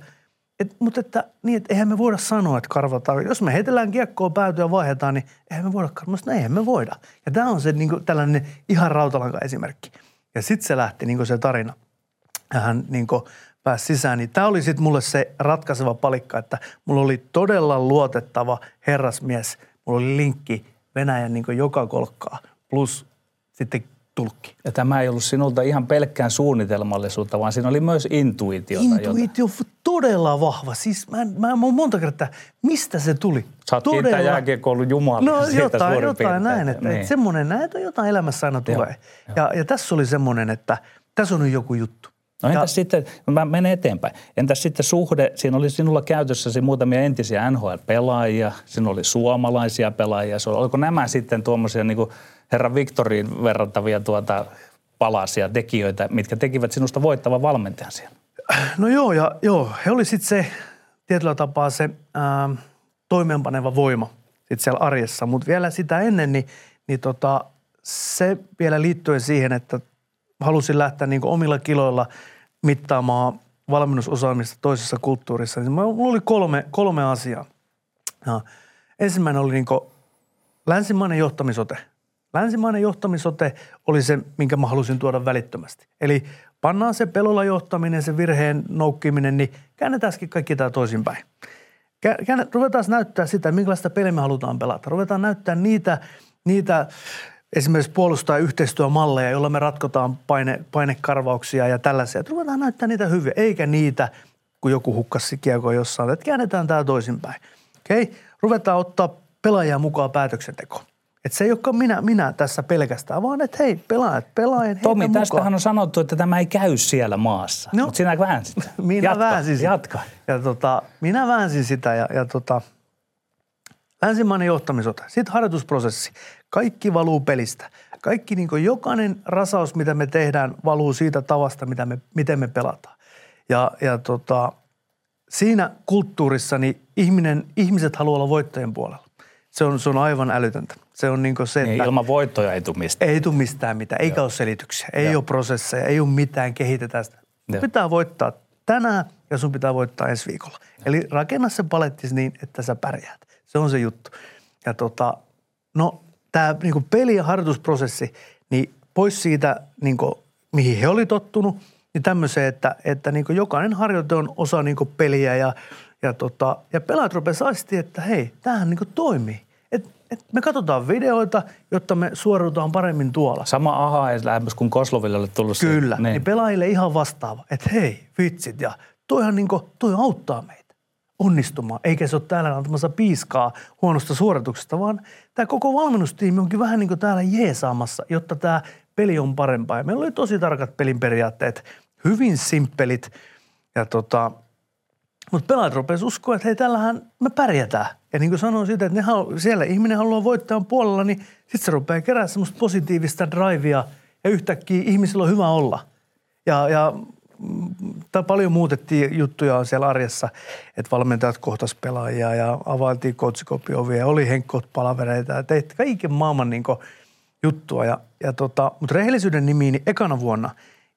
että, mutta että, niin, että eihän me voida sanoa, että karvataan. Jos me heitellään kiekkoa päätyä ja vaihdetaan, niin eihän me voida karvausta. Eihän me voida. Ja tämä on se niin kuin, tällainen ihan rautalanka esimerkki. Ja sitten se lähti niin kuin se tarina. Ja hän niin kuin pääsi sisään. Niin tämä oli sitten mulle se ratkaiseva palikka, että mulla oli todella luotettava herrasmies – mulla oli linkki Venäjän niin joka kolkkaa, plus sitten tulkki. Ja tämä ei ollut sinulta ihan pelkkään suunnitelmallisuutta, vaan siinä oli myös intuitiota. Intuitio jota... todella vahva. Siis mä, mä, mä monta kertaa, mistä se tuli? Sä todella... oot kiinnittää jääkiekoulun jumalaa. No jotain, jotain näin. Että, niin. Että semmoinen näin, että jotain elämässä aina tulee. Joo, ja, ja tässä oli semmoinen, että tässä on nyt joku juttu. No entäs ja... sitten, mä menen eteenpäin. Entäs sitten suhde, siinä oli sinulla käytössäsi muutamia entisiä N H L-pelaajia, siinä oli suomalaisia pelaajia. Oliko nämä sitten tuommoisia niin kuin herra Viktoriin verrattavia tuota palasia, tekijöitä, mitkä tekivät sinusta voittavan valmentajan siellä? No joo, ja joo, he oli sitten se tietyllä tapaa se ää, toimeenpaneva voima sitten siellä arjessa. Mutta vielä sitä ennen, niin, niin tota, se vielä liittyen siihen, että halusin lähteä niin kuin omilla kiloilla mittaamaan valmennusosaamista toisessa kulttuurissa. Niin mulla oli kolme, kolme asiaa. Ja ensimmäinen oli niin kuin länsimainen johtamisote. Länsimainen johtamisote oli se, minkä mä halusin tuoda välittömästi. Eli pannaan se pelolla johtaminen, se virheen noukkiminen, niin käännetäänkin kaikki tämä toisinpäin. Käännet, ruvetaan näyttää sitä, minkälaista peliä me halutaan pelata. Ruvetaan näyttää niitä, niitä esimerkiksi puolustaa yhteistyömalleja, joilla me ratkotaan paine, painekarvauksia ja tällaisia. Ruvetaan näyttää niitä hyviä, eikä niitä, kun joku hukkasi kiekkoa jossain. Että käännetään tämä toisinpäin. Okei? Ruvetaan ottaa pelaajia mukaan päätöksentekoon. Että se ei olekaan minä, minä tässä pelkästään, vaan että hei, pelaajat, pelaajat, Tomi, heitä mukaan. Tästähän on sanottu, että tämä ei käy siellä maassa, no, mutta sinä väänsit. minä jatka, väänsin sitä. Jatka. Ja tota, minä väänsin sitä ja, ja tota, länsimainen johtamisota. Sitten harjoitusprosessi. Kaikki valuu pelistä. Kaikki, niin kuin jokainen rasaus, mitä me tehdään, valuu siitä tavasta, mitä me, miten me pelataan. Ja, ja tota, siinä kulttuurissa niin ihminen, ihmiset haluaa olla voittajien puolella. Se on, se on aivan älytöntä. Se on niin kuin se, niin, että ilman voittoja ei tule mistään. Ei tule mistään mitään, eikä Joo. ole selityksiä, ei Joo. ole prosesseja, ei ole mitään, kehitetään sitä. Joo. Pitää voittaa tänään ja sun pitää voittaa ensi viikolla. Joo. Eli rakenna se palettis niin, että sä pärjäät. Se on se juttu. Ja tota, no tää niin kuin peli- ja harjoitusprosessi, niin pois siitä, niin kuin, mihin he oli tottunut, niin tämmöiseen, että, että niin kuin jokainen harjoite on osa niin kuin peliä ja, ja, tota, ja pelaat rupesi aisti, että hei, tämähän niin kuin toimii. Et me katsotaan videoita, jotta me suoriutaan paremmin tuolla. Sama aha-lämpös kuin Kozloville oli tullut. Kyllä, niin. niin pelaajille ihan vastaava, että hei, vitsit, ja toihan niinku, toi auttaa meitä onnistumaan. Eikä se ole täällä antamassa piiskaa huonosta suorituksesta, vaan tämä koko valmennustiimi onkin vähän niinku täällä jeesaamassa, jotta tämä peli on parempaa. Ja meillä oli tosi tarkat pelin periaatteet, hyvin simppelit, ja tota... Mutta pelaat rupes uskoa, että hei, tällähän me pärjätään. Ja niin kuin sanoin siitä, että ne halu- siellä ihminen haluaa voittajan puolella, niin sitten se rupeaa kerää semmoista positiivista drivea ja yhtäkkiä ihmisillä on hyvä olla. Ja, ja tai paljon muutettiin juttuja siellä arjessa, että valmentajat kohtas pelaajia ja availtiin coachikoppiovia ja oli henkkoot-palavereita ja teit kaiken maailman niin kuin juttua. Ja, ja tota, mutta rehellisyyden nimiin niin ekana vuonna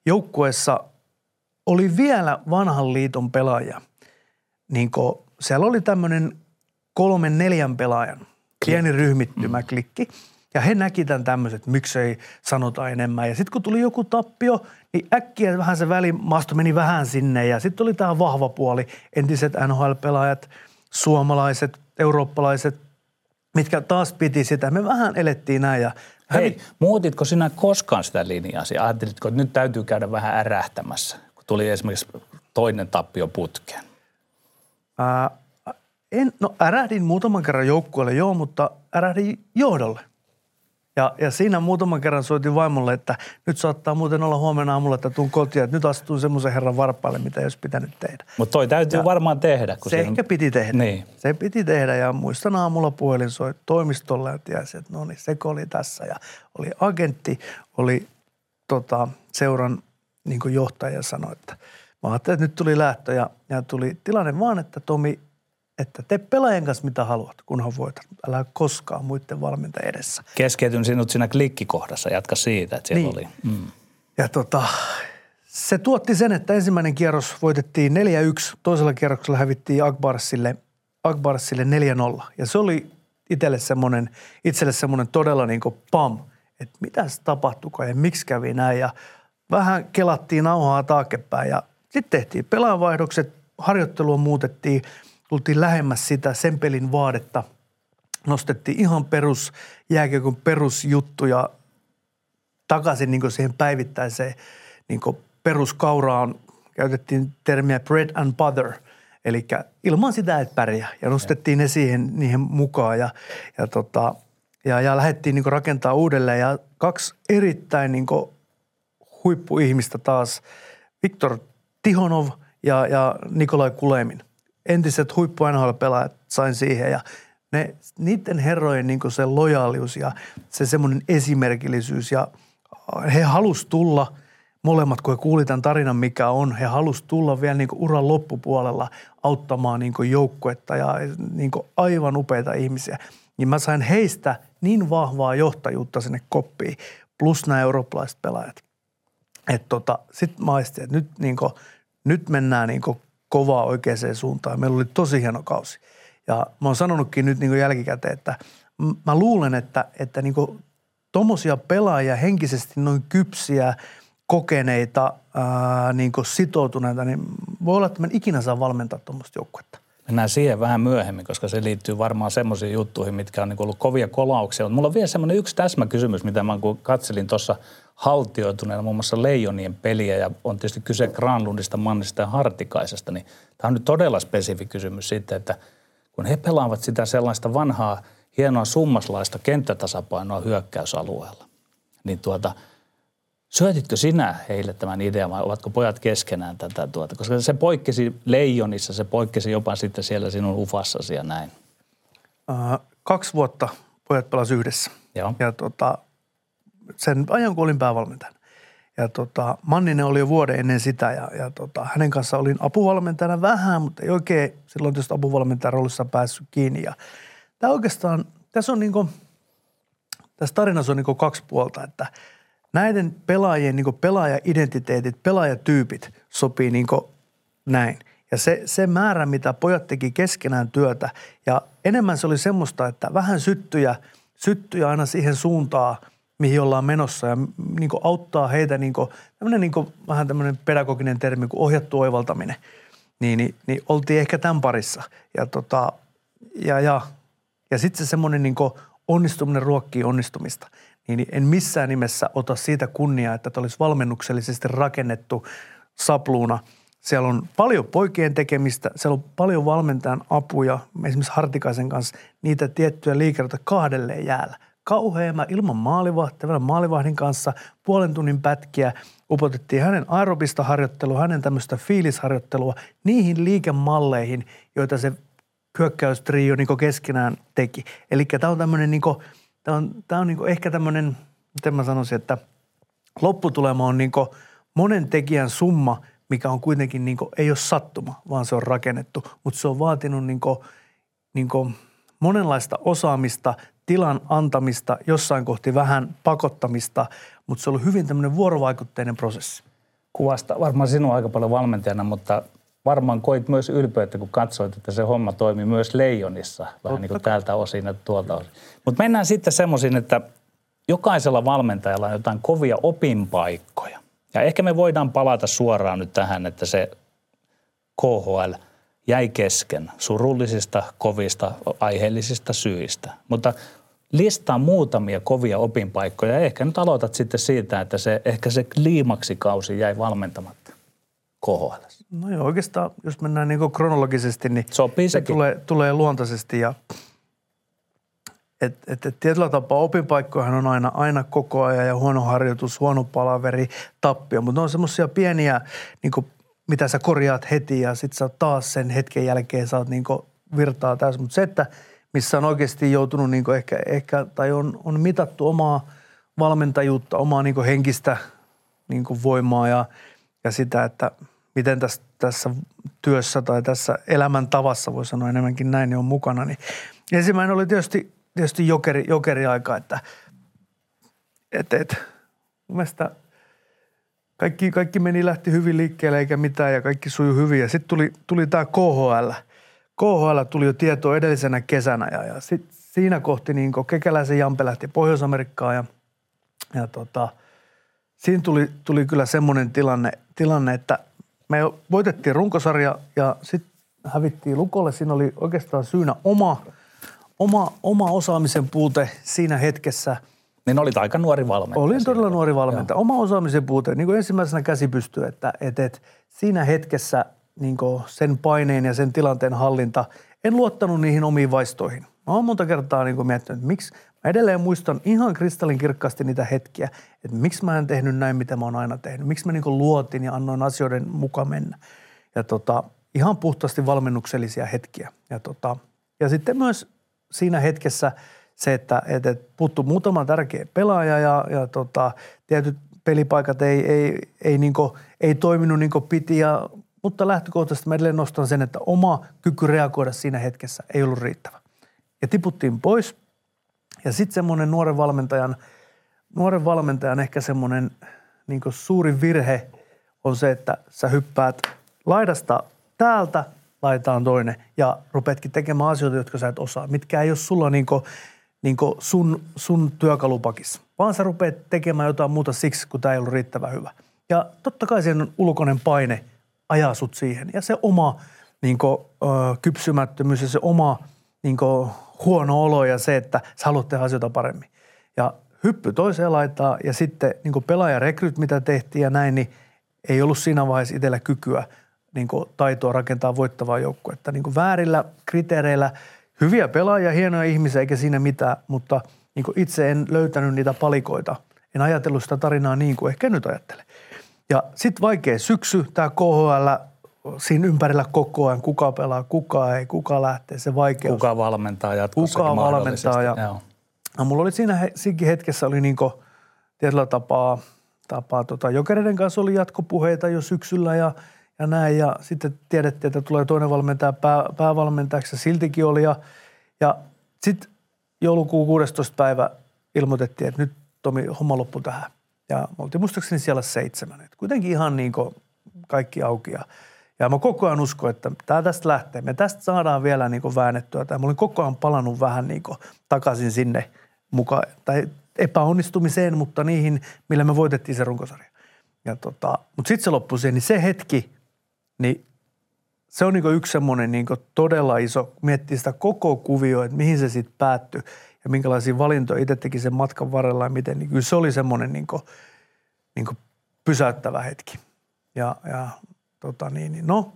joukkueessa oli vielä vanhan liiton pelaajia. Niin kuin, siellä oli tämmöinen kolmen neljän pelaajan pieni ryhmittymä klikki. Ja he näki tämän tämmöiset, miksei sanota enemmän. Ja sitten kun tuli joku tappio, niin äkkiä vähän se välimaasto meni vähän sinne. Ja sitten oli tämä vahva puoli, entiset N H L-pelaajat, suomalaiset, eurooppalaiset, mitkä taas piti sitä. Me vähän elettiin näin. Ja Hei, hävit... muutitko sinä koskaan sitä linjaasi? Ajattelitko, että nyt täytyy käydä vähän ärähtämässä, kun tuli esimerkiksi toinen tappio putkeen? Ää, en, no ärähdin muutaman kerran joukkueelle, joo, mutta ärähdin johdolle. Ja, ja siinä muutaman kerran soitin vaimolle, että nyt saattaa muuten olla huomenna aamulla, että tuun kotiin, että nyt astuu semmoisen herran varpaille, mitä ei olisi pitänyt tehdä. Mutta toi täytyy ja varmaan tehdä. Kun se siihen... ehkä piti tehdä. Niin. Se piti tehdä ja muistan aamulla puhelin soi toimistolle ja tiesi, että no niin, se oli tässä ja oli agentti, oli tota, seuran niin kuin johtaja sanoi, että mä ajattelin, että nyt tuli lähtö ja, ja tuli tilanne vaan, että Tomi, että tee pelaajan kanssa mitä haluat, kunhan voitat. Älä koskaan muiden valmentajan edessä. Keskeytyn sinut siinä klikkikohdassa, jatka siitä, että siellä niin oli. Mm. Ja tota, se tuotti sen, että ensimmäinen kierros voitettiin neljä yksi, toisella kierroksella hävittiin Akbarsille, Akbarsille neljä nolla. Ja se oli itselle semmoinen, itselle semmoinen todella niin kuin pam, että mitäs tapahtuikaan ja miksi kävi näin. Ja vähän kelattiin nauhaa taakepäin ja sitten tehtiin pelaanvaihdokset, harjoittelua muutettiin, tultiin lähemmäs sitä sen pelin vaadetta. Nostettiin ihan perus, jääkiekon perusjuttuja takaisin niin kuin siihen päivittäiseen niin kuin peruskauraan. Käytettiin termiä bread and butter, eli ilman sitä et pärjää. Ja nostettiin ne siihen niihin mukaan ja, ja, tota, ja, ja lähdettiin niin kuin rakentaa uudelleen. Ja kaksi erittäin niin kuin huippuihmistä taas, Viktor Tihonov ja, ja Nikolai Kulemin. Entiset huippu N H L-pelaajat sain siihen ja ne, niiden herrojen niin kuin se lojaalius ja se semmoinen esimerkillisyys ja he halusi tulla, molemmat kun he kuuli tämän tarinan mikä on, he halusi tulla vielä niin kuin uran loppupuolella auttamaan niin kuin joukkuetta ja niin kuin aivan upeita ihmisiä. Niin mä sain heistä niin vahvaa johtajuutta sinne koppiin, plus nämä eurooppalaiset pelaajat. Että tota, sit mä aistin, että nyt, niin kuin, nyt mennään niin kuin kovaa oikeaan suuntaan. Meillä oli tosi hieno kausi. Ja mä oon sanonutkin nyt niin kuin jälkikäteen, että mä luulen, että, että niin kuin tommosia pelaajia, henkisesti noin kypsiä, kokeneita, ää, niin kuin sitoutuneita, niin voi olla, että mä en ikinä saa valmentaa tommoista joukkuetta. Mennään siihen vähän myöhemmin, koska se liittyy varmaan semmoisiin juttuihin, mitkä on niin kuin ollut kovia kolauksia. Mutta mulla on vielä semmoinen yksi täsmäkysymys, mitä mä kun katselin tuossa haltioituneena muun muassa Leijonien peliä, ja on tietysti kyse Granlundista, Mannista ja Hartikaisesta, niin tämä on nyt todella spesifi kysymys siitä, että kun he pelaavat sitä sellaista vanhaa, hienoa summaslaista kenttätasapainoa hyökkäysalueella, niin tuota, syötitkö sinä heille tämän idean vai ovatko pojat keskenään tätä tuota? Koska se poikkesi Leijonissa, se poikkesi jopa sitten siellä sinun ufassasi ja näin. Kaksi vuotta pojat pelasivat yhdessä. Joo. Ja tota, sen ajan kun olin päävalmentajana. Ja tota, Manninen oli jo vuoden ennen sitä ja, ja tota, hänen kanssaan olin apuvalmentajana vähän, mutta ei oikein silloin tietysti apuvalmentajan roolissa päässyt kiinni. Ja tämä oikeastaan, tässä on niinku, tässä tarinassa on niinku kaksi puolta, että näiden pelaajien niinku pelaaja-identiteetit, pelaajatyypit sopii niinku näin. Ja se, se määrä, mitä pojat teki keskenään työtä ja enemmän se oli semmoista, että vähän syttyjä, syttyjä aina siihen suuntaan, mihin ollaan menossa ja niin kuin auttaa heitä niin kuin, tämmöinen niin kuin, vähän tämmöinen pedagoginen termi kuin ohjattu oivaltaminen, niin, niin, niin oltiin ehkä tämän parissa. Ja, tota, ja, ja, ja sitten se semmoinen niin kuin onnistuminen ruokkii onnistumista. Niin en missään nimessä ota siitä kunniaa, että tämä olisi valmennuksellisesti rakennettu sapluuna. Siellä on paljon poikien tekemistä, siellä on paljon valmentajan apuja, esimerkiksi Hartikaisen kanssa niitä tiettyjä liikeroita kahdelle jäällä. Kauhea mä ilman maalivahtia, maalivahdin kanssa puolen tunnin pätkiä upotettiin hänen aerobista harjoittelua, hänen tämmöistä fiilisharjoittelua niihin liikemalleihin, joita se hyökkäystrio niin keskenään teki. Eli tämä on tämmöinen, niin tämä on, on niin ehkä tämmöinen, miten mä sanoisin, että lopputulema on niin monen tekijän summa, mikä on kuitenkin, niin kuin, ei ole sattuma, vaan se on rakennettu, mutta se on vaatinut niin kuin, niin kuin monenlaista osaamista, tilan antamista, jossain kohti vähän pakottamista, mutta se on ollut hyvin tämmöinen vuorovaikutteinen prosessi. Kuvasta varmaan sinua aika paljon valmentajana, mutta varmaan koit myös ylpeyttä, kun katsoit, että se homma toimi myös Leijonissa, vähän Otta. Niin kuin tältä osin ja tuolta osin. Mutta mennään sitten semmoisiin, että jokaisella valmentajalla on jotain kovia opinpaikkoja. Ja ehkä me voidaan palata suoraan nyt tähän, että se K H L jäi kesken surullisista, kovista, aiheellisista syistä, mutta listaa muutamia kovia opinpaikkoja. Ehkä nyt aloitat sitten siitä, että se, ehkä se kliimaksikausi jäi valmentamatta K H L. No joo, oikeastaan, jos mennään niin kuin kronologisesti, niin sopii se tulee, tulee luontaisesti. Ja, et, et, et tietyllä tapaa opinpaikkojahan on aina, aina koko ajan ja huono harjoitus, huono palaveri, tappio, mutta ne on semmoisia pieniä niin kuin mitä sä korjaat heti ja sit sä taas sen hetken jälkeen sä oot niinku virtaa täysin. Mutta se, että missä on oikeasti joutunut niinku ehkä, ehkä, tai on, on mitattu omaa valmentajuutta, omaa niinku henkistä niinku voimaa ja, ja sitä, että miten tässä, tässä työssä tai tässä elämäntavassa, voi sanoa enemmänkin näin, niin on mukana. Niin ensimmäinen oli tietysti, tietysti jokeri, jokeriaika, että et, et, mun mielestä Kaikki, kaikki meni, lähti hyvin liikkeelle eikä mitään ja kaikki sujui hyvin. Ja sitten tuli, tuli tämä K H L. K H L tuli jo tietoa edellisenä kesänä ja, ja sit siinä kohti niin Kekäläisen Jampe lähti Pohjois-Amerikkaan. Ja, ja tota, siinä tuli, tuli kyllä semmoinen tilanne, tilanne, että me voitettiin runkosarja ja sitten hävittiin Lukolle. Siinä oli oikeastaan syynä oma, oma, oma osaamisen puute siinä hetkessä. Niin olit aika nuori valmentaja. Olin todella nuori valmentaja. Oma osaamisen puute, niin kuin ensimmäisenä käsi pystyy, että, että, että siinä hetkessä niin kuin sen paineen ja sen tilanteen hallinta, en luottanut niihin omiin vaistoihin. Mä oon monta kertaa niin kuin miettinyt, että miksi. Mä edelleen muistan ihan kristallinkirkkaasti niitä hetkiä, että miksi mä en tehnyt näin, mitä mä oon aina tehnyt. Miksi mä niin kuin luotin ja annoin asioiden mukaan mennä. Ja tota, ihan puhtaasti valmennuksellisia hetkiä. Ja, tota, ja sitten myös siinä hetkessä se, että et, et puuttuu muutama tärkeä pelaaja ja, ja tota, tietyt pelipaikat ei, ei, ei, niinku, ei toiminut niin kuin piti. Ja, mutta lähtökohtaisesti mä edelleen nostan sen, että oma kyky reagoida siinä hetkessä ei ollut riittävä. Ja tiputtiin pois. Ja sitten semmoinen nuoren valmentajan, nuoren valmentajan ehkä semmoinen niin kuin suuri virhe on se, että sä hyppäät laidasta täältä, laitaan toinen ja rupeatkin tekemään asioita, jotka sä et osaa, mitkä ei ole sulla niin kuin, niin kuin sun, sun työkalupakissa, vaan sä rupeat tekemään jotain muuta siksi, kun tää ei ollut riittävän hyvä. Ja totta kai sen ulkoinen paine ajaa sut siihen ja se oma niin kuin, ö, kypsymättömyys ja se oma niin kuin, huono olo ja se, että sä haluat tehdä asioita paremmin. Ja hyppy toiseen laitaan ja sitten niin kuin pelaajarekryt, mitä tehtiin ja näin, niin ei ollut siinä vaiheessa itsellä kykyä niin kuin taitoa rakentaa voittavaa joukkuetta. Niin kuin väärillä kriteereillä hyviä pelaajia, hienoja ihmisiä eikä siinä mitään, mutta niin kuin itse en löytänyt niitä palikoita. En ajatellut sitä tarinaa niin kuin ehkä nyt ajattelen. Ja sitten vaikea syksy, tämä K H L siinä ympärillä koko ajan, kuka pelaa, kuka ei, kuka lähtee, se vaikeus. Kuka valmentaa jatkossakin kuka mahdollisesti. Valmentaa ja, ja mulla oli siinä siinkin hetkessä oli niinku tietyllä tapaa, tapaa tota, Jokereiden kanssa oli jatkopuheita jo syksyllä ja, ja näin. Ja sitten tiedettiin, että tulee toinen valmentaja pää, päävalmentajaksi, siltikin oli. Ja, ja sitten joulukuun kuudestoista päivä ilmoitettiin, että nyt Tomi, homma loppu tähän. Ja me oltiin muistaakseni siellä seitsemän. Et kuitenkin ihan niinku kaikki auki ja Ja mä koko ajan uskon, että tämä tästä lähtee. Me tästä saadaan vielä niin kuin väännettyä. Mä olin koko ajan palannut vähän niin kuin takaisin sinne mukaan, tai epäonnistumiseen, mutta niihin, millä me voitettiin se runkosarja. Ja tota, mutta sitten se loppui siihen, niin se hetki, niin se on niin kuin yksi semmoinen niin kuin todella iso, miettii sitä koko kuvioa, että mihin se sitten päättyi ja minkälaisia valintoja itse teki sen matkan varrella ja miten. Niin kyllä se oli semmoinen niin kuin, niin kuin pysäyttävä hetki. Ja... ja Tota niin, niin no.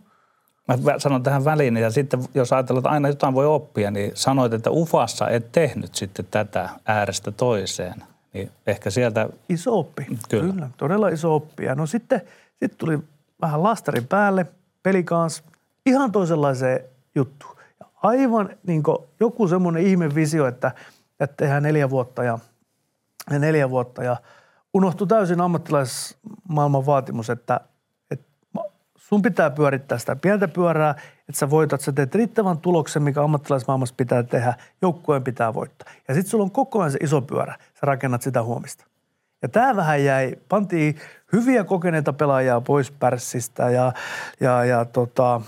Mä sanon tähän väliin, ja sitten jos ajatellaan, että aina jotain voi oppia, niin sanoit, että Ufassa et tehnyt sitten tätä äärestä toiseen. Niin ehkä sieltä... Iso oppi, kyllä. kyllä todella iso oppi. Ja no sitten sit tuli vähän lastarin päälle, peli kanssa, ihan toisenlaiseen juttuun. Ja aivan niin kuin joku semmoinen ihmevisio, että, että tehdään neljä vuotta ja, ja neljä vuotta. Ja unohtui täysin ammattilaismaailman vaatimus, että sun pitää pyörittää sitä pientä pyörää, että sä voitat, sä teet riittävän tuloksen, mikä ammattilaismaailmassa pitää tehdä, joukkueen pitää voittaa. Ja sit sulla on koko ajan se iso pyörä, sä rakennat sitä huomista. Ja tää vähän jäi, pantiin hyviä kokeneita pelaajia pois Pärssistä ja, ja, ja tota,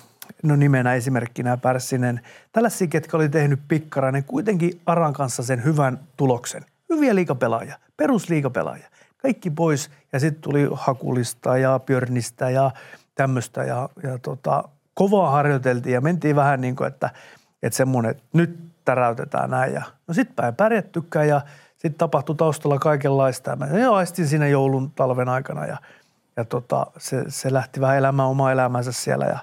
no nimenä esimerkkinä Pärssinen. Tällaisia, ketkä oli tehnyt pikkarainen, kuitenkin Aran kanssa sen hyvän tuloksen. Hyviä liigapelaajia, perusliigapelaajia. Kaikki pois ja sit tuli Hakulista ja Björnistä ja... tämmöistä ja, ja tota, kovaa harjoiteltiin ja mentiin vähän niin kuin, että, että semmoinen, että nyt täräytetään näin. Ja, no sitpä ei pärjättykään ja sitten tapahtui taustalla kaikenlaista. Mä aistin siinä joulun talven aikana ja, ja tota, se, se lähti vähän elämään omaa elämänsä siellä.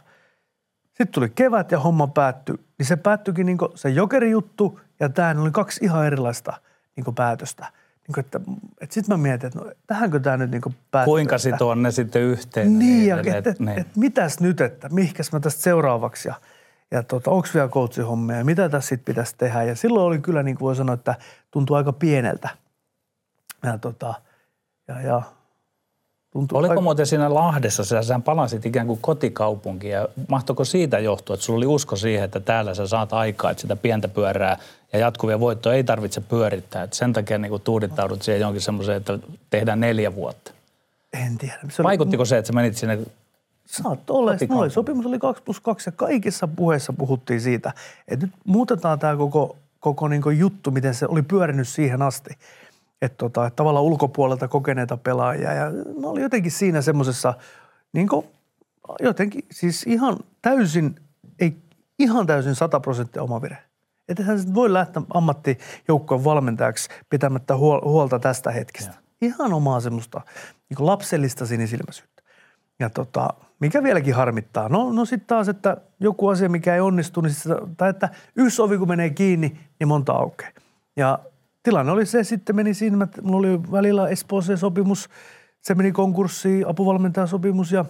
Sitten tuli kevät ja homma päättyi. Niin se päättyikin niin kuin se jokerijuttu ja tämähän oli kaksi ihan erilaista niin kuin päätöstä. Niin että, että sitten mä mietin, että no, tähänkö tämä nyt niin päättyy. Kuinka sitoon ne sitten yhteen? Niin, ja että et, niin. et, mitäs nyt, että mihkäs mä tästä seuraavaksi ja, ja tota, onko vielä coachihommia ja mitä tässä sitten pitäisi tehdä. Ja silloin oli kyllä, niin kuin voi sanoa, että tuntui aika pieneltä. Ja, tota, ja, ja, Oliko aika... muuten siinä Lahdessa, sä, sä palasit ikään kuin kotikaupunkiin ja mahtoiko siitä johtua, että sulla oli usko siihen, että täällä sä saat aikaa, että sitä pientä pyörää ja jatkuvia voittoja ei tarvitse pyörittää. Et sen takia niin tuudittaudut siihen jonkin semmoiseen, että tehdään neljä vuotta. En tiedä. Se oli... Vaikuttiko se, että sä menit sinne kotikaupunkiin? Sopimus oli kaksi plus kaksi ja kaikissa puheissa puhuttiin siitä, että nyt muutetaan tämä koko, koko niin kuin juttu, miten se oli pyörinyt siihen asti. Että tota, et tavallaan ulkopuolelta kokeneita pelaajia ja ne oli jotenkin siinä semmoisessa niin kuin jotenkin siis ihan täysin, ei ihan täysin sata prosenttia oma vire. Eitähän se voi lähteä ammattijoukkoon valmentajaksi pitämättä huolta tästä hetkestä. Ja. Ihan omaa semmoista niin lapsellista sinisilmäisyyttä. Ja tota, mikä vieläkin harmittaa? No, no sitten taas, että joku asia, mikä ei onnistu, niin sitä, tai että yksi ovi kun menee kiinni, niin monta aukeaa. Ja tilanne oli se, sitten meni siinä, että mulla oli välillä Espooseen-sopimus, se meni konkurssiin, apuvalmentajasopimus ja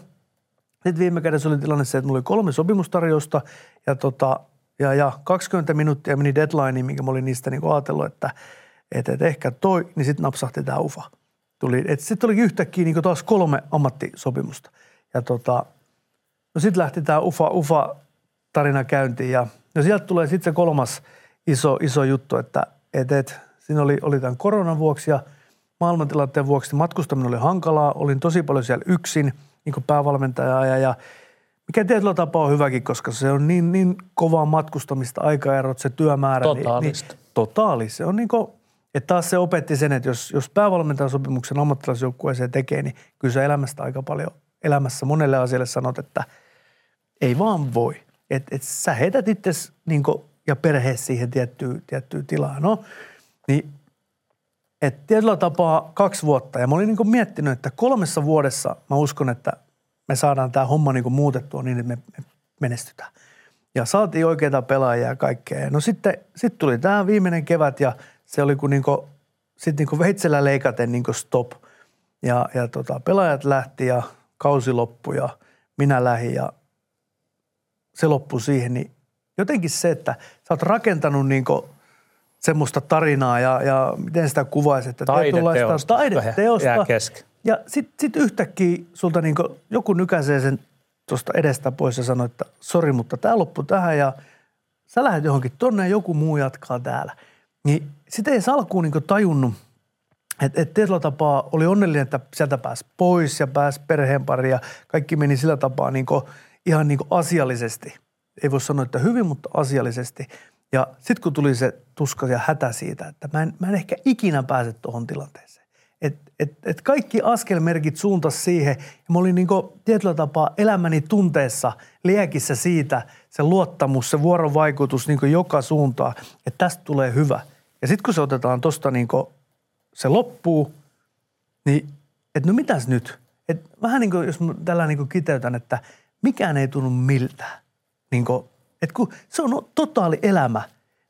sitten viime kädessä oli tilanne se, että mulla oli kolme sopimustarjousta ja, tota, ja, ja kaksikymmentä minuuttia meni deadlineen, minkä mä olin niistä niin ajatellut, että et, et ehkä toi, niin sitten napsahti tämä ufa. Sitten olikin yhtäkkiä niin taas kolme ammattisopimusta. Ja tota, no sitten lähti tämä ufa, ufa tarina käyntiin ja no sieltä tulee sitten se kolmas iso, iso juttu, että et, et, siinä oli, oli tämän koronan vuoksi ja maailmantilanteen vuoksi matkustaminen oli hankalaa. Olin tosi paljon siellä yksin niin kuin päävalmentajaa ja, ja mikä tietyllä tapaa on hyväkin, koska se on niin, niin kovaa matkustamista, aikaerot, se työmäärä. Totaalista. Niin, niin, totaalista. Se on niin kuin, että taas se opetti sen, että jos, jos päävalmentajasopimuksen ammattilaisjoukkueeseen tekee, niin kyllä se elämästä aika paljon, elämässä monelle asialle sanot, että ei vaan voi. Että et sä heität itsesi niin kuin, ja perheesi siihen tiettyyn, tiettyyn tilaan. No, niin et tietyllä tapaa kaksi vuotta ja mä olin niinku miettinyt, että kolmessa vuodessa mä uskon, että me saadaan tämä homma niinku muutettua niin, että me, me menestytään. Ja saatiin oikeita pelaajia ja kaikkea. No sitten sit tuli tämä viimeinen kevät ja se oli kuin niinku, sit niinku veitsellä leikaten niinku stop. Ja, ja tota, pelaajat lähti ja kausi loppui ja minä lähdin ja se loppui siihen. Niin jotenkin se, että sä oot rakentanut niinku semmoista tarinaa ja, ja miten sitä kuvaisi, että taideteosta, taideteosta. Jää kesken. Ja sitten sit yhtäkkiä sulta niin joku nykäisee sen tuosta edestä pois ja sanoo, että sori, mutta tämä loppui tähän ja sä lähdet johonkin tonne ja joku muu jatkaa täällä. Niin sitä ei alkuun niin tajunnut, että et tietyllä tapaa oli onnellinen, että sieltä pääsi pois ja pääsi perheen pariin ja kaikki meni sillä tapaa niin ihan niin asiallisesti. Ei voi sanoa, että hyvin, mutta asiallisesti. Ja sitten kun tuli se tuska ja hätä siitä, että mä en, mä en ehkä ikinä pääse tuohon tilanteeseen. Että et, et kaikki askelmerkit suuntasi siihen. Ja mä olin niinku tietyllä tapaa elämäni tunteessa liekissä siitä, se luottamus, se vuorovaikutus niinku joka suuntaan, että tästä tulee hyvä. Ja sitten kun se otetaan tuosta niinku, se loppuu, niin että no mitäs nyt? Et vähän niin kuin, jos mä tällä niinku kiteytän, että mikään ei tunnu miltään niinku. Että kun se on totaali elämä,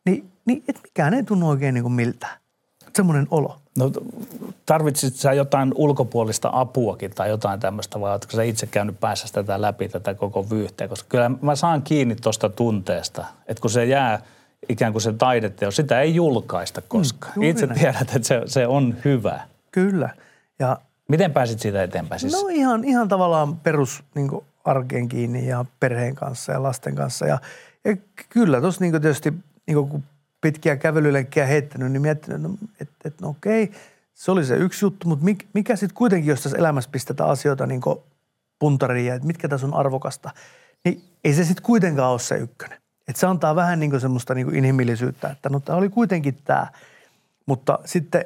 niin, niin et mikään ei tunnu oikein niin kuin miltään. Semmoinen olo. No tarvitsit sä jotain ulkopuolista apuakin tai jotain tämmöistä, vai oletko sä itse käynyt päässä tätä läpi, tätä koko vyyhteä? Koska kyllä mä saan kiinni tuosta tunteesta, että kun se jää ikään kuin se taideteos, sitä ei julkaista koskaan. Mm, itse tiedät, että se, se on hyvä. Kyllä. Ja miten pääsit siitä eteenpäin siis? No ihan, ihan tavallaan perus niin kuin arkeen kiinni ja perheen kanssa ja lasten kanssa. Ja, ja kyllä tuossa niinku tietysti niinku kun pitkiä kävelylenkkiä heittänyt, niin miettinyt, että no, et, et, no okei, se oli se yksi juttu, mutta mikä, mikä sitten kuitenkin, jos tässä elämässä pistetään asioita niinku puntariin ja että mitkä tässä on arvokasta, niin ei se sitten kuitenkaan ole se ykkönen. Että se antaa vähän niinku semmoista niinku inhimillisyyttä, että no tämä oli kuitenkin tämä. Mutta sitten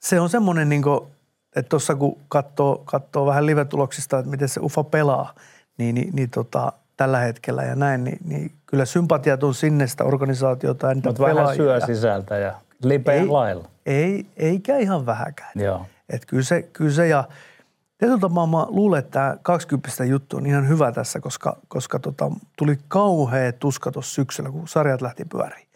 se on semmoinen niinku, että tuossa kun katsoo, katsoo vähän live-tuloksista, että miten se ufa pelaa niin, niin, niin tota, tällä hetkellä ja näin, niin, niin kyllä sympatiat on sinne sitä organisaatiota ja niitä Mut pelaajia. Mutta vähän syö sisältä ja lipeän lailla. Ei, eikä ihan vähäkään. Joo. Että kyllä se, kyllä se ja tietyllä tapaa mä luulen, että tämä kaksikymppistä juttu on ihan hyvä tässä, koska, koska tota, tuli kauhea tuska tuossa syksyllä, kun sarjat lähti pyöriin.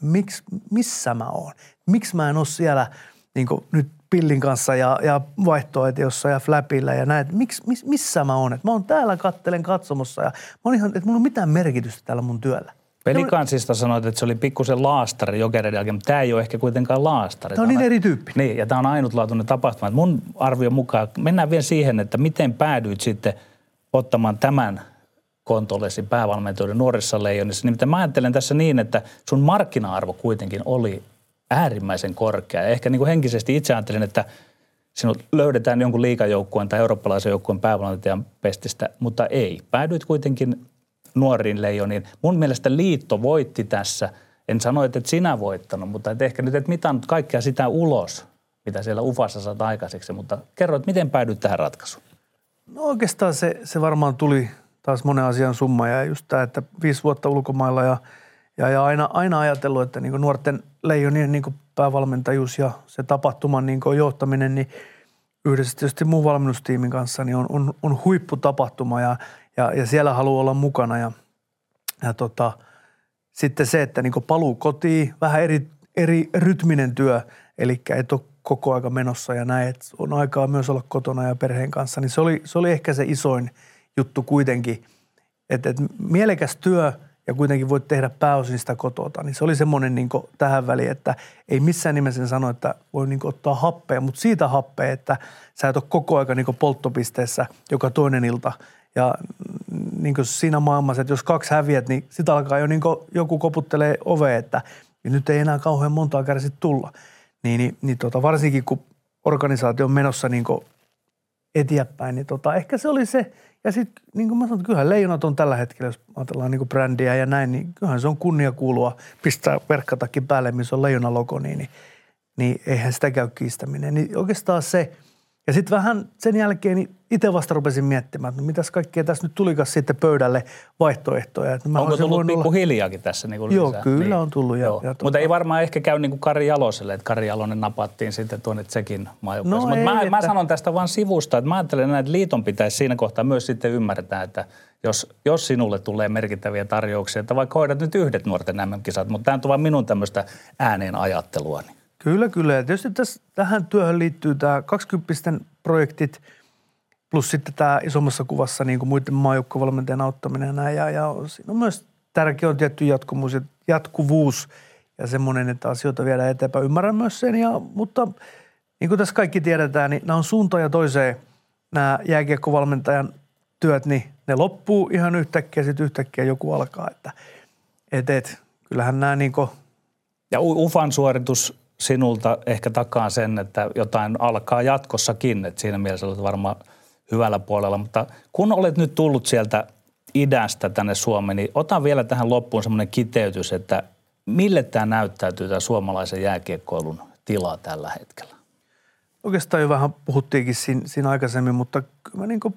Miksi, missä mä oon? Miksi mä en ole siellä niin kuin nyt pillin kanssa ja, ja vaihtoehtoissa ja flapilla ja näin, miksi mis, missä mä oon? Et mä oon täällä kattelen katsomossa ja mä oon ihan, että mulla ei ole mitään merkitystä täällä mun työllä. Pelikansista sanoit, että se oli pikkusen laastari Jokereiden jälkeen, mutta tämä ei ole ehkä kuitenkaan laastari. Tämä on niin eri tyyppi. Niin, ja tämä on ainutlaatuinen tapahtuma. Et mun arvion mukaan, mennään vielä siihen, että miten päädyit sitten ottamaan tämän kontollesi päävalmentajuuden nuorissa leijonissa. Nimittäin mä ajattelen tässä niin, että sun markkina-arvo kuitenkin oli äärimmäisen korkea. Ja ehkä niin kuin henkisesti itse ajattelin, että sinut löydetään jonkun liigajoukkueen tai eurooppalaisen joukkueen päävalmentajan pestistä, mutta ei. Päädyit kuitenkin nuoriin leijoniin. Mun mielestä liitto voitti tässä. En sano, että et sinä voittanut, mutta et ehkä nyt et mitannut kaikkea sitä ulos, mitä siellä Ufassa saat aikaiseksi. Mutta kerro, että miten päädyit tähän ratkaisuun? No oikeastaan se, se varmaan tuli taas monen asian summa. Ja just tämä, että viisi vuotta ulkomailla ja ja, ja aina, aina ajatellut, että niin kuin nuorten leijonien niin kuin päävalmentajuus ja se tapahtuman niin kuin johtaminen, niin yhdessä tietysti muun valmennustiimin kanssa niin on, on, on huipputapahtuma ja, ja, ja siellä haluaa olla mukana. Ja, ja tota, sitten se, että niin kuin paluu kotiin, vähän eri, eri rytminen työ, eli et ole koko aika menossa ja näin, että on aikaa myös olla kotona ja perheen kanssa, niin se oli, se oli ehkä se isoin juttu kuitenkin, että et mielekäs työ ja kuitenkin voit tehdä pääosin sitä kotota, niin se oli semmoinen niin tähän väliin, että ei missään nimessä sano, että voi niin ottaa happea, mutta siitä happea, että sä et ole koko aika niin polttopisteessä joka toinen ilta. Ja niin siinä maailmassa, että jos kaksi häviät, niin sit alkaa jo niin joku koputtelee oveen, että nyt ei enää kauhean montaa kärsi tulla. Niin, niin, niin tota, varsinkin kun organisaatio on menossa niin eteenpäin, niin tota, ehkä se oli se. Ja sitten niin kuin mä sanon, että kyllähän leijonat on tällä hetkellä, jos ajatellaan niin kuin brändiä ja näin, niin kyllähän se on kunnia kuulua pistää verkkatakin päälle, missä on leijonalogo, niin, niin, niin eihän sitä käy kiistäminen. Niin oikeastaan se, ja sitten vähän sen jälkeen niin itse vasta rupesin miettimään, että no mitäs kaikkea tässä nyt tulikas sitten pöydälle vaihtoehtoja. Että mä Onko tullut pikkuhiljaakin olla... tässä niin kuin lisää? Joo, kyllä niin. on tullut. Ja, ja mutta ei varmaan ehkä käy niin kuin Kari Jaloselle, että Kari Jalonen napattiin sitten tuonne Tsekin maajoukkueeseen. No mutta mä, että... mä sanon tästä vaan sivusta, että mä ajattelen, että liiton pitäisi siinä kohtaa myös sitten ymmärtää, että jos, jos sinulle tulee merkittäviä tarjouksia, että vaikka hoidat nyt yhdet nuorten M M-kisat, mutta tämä on vaan minun tämmöistä ääneen ajattelua. Niin. Kyllä, kyllä. Ja tietysti tässä, tähän työhön liittyy tämä kaksikymppisten projektit plus sitten tämä isommassa kuvassa niin kuin muiden maajoukkuevalmentajien auttaminen. Ja, ja siinä on myös tärkeä on tietty jatkuvuus ja, jatkuvuus ja semmoinen, että asioita viedään eteenpäin. Ymmärrän myös sen, ja, mutta niin kuin tässä kaikki tiedetään, niin nämä on suuntaan ja toiseen. Nämä jääkiekkovalmentajan työt, niin ne loppuu ihan yhtäkkiä ja sitten yhtäkkiä joku alkaa. Että, et, et, kyllähän nämä niin kuin... Ja Ufan suoritus... sinulta ehkä takaa sen, että jotain alkaa jatkossakin, että siinä mielessä olet varmaan hyvällä puolella, mutta kun olet nyt tullut sieltä idästä tänne Suomeen, niin otan vielä tähän loppuun semmoinen kiteytys, että mille tämä näyttäytyy tämä suomalaisen jääkiekkoilun tila tällä hetkellä? Oikeastaan jo vähän puhuttiinkin siinä aikaisemmin, mutta kyllä niin kuin,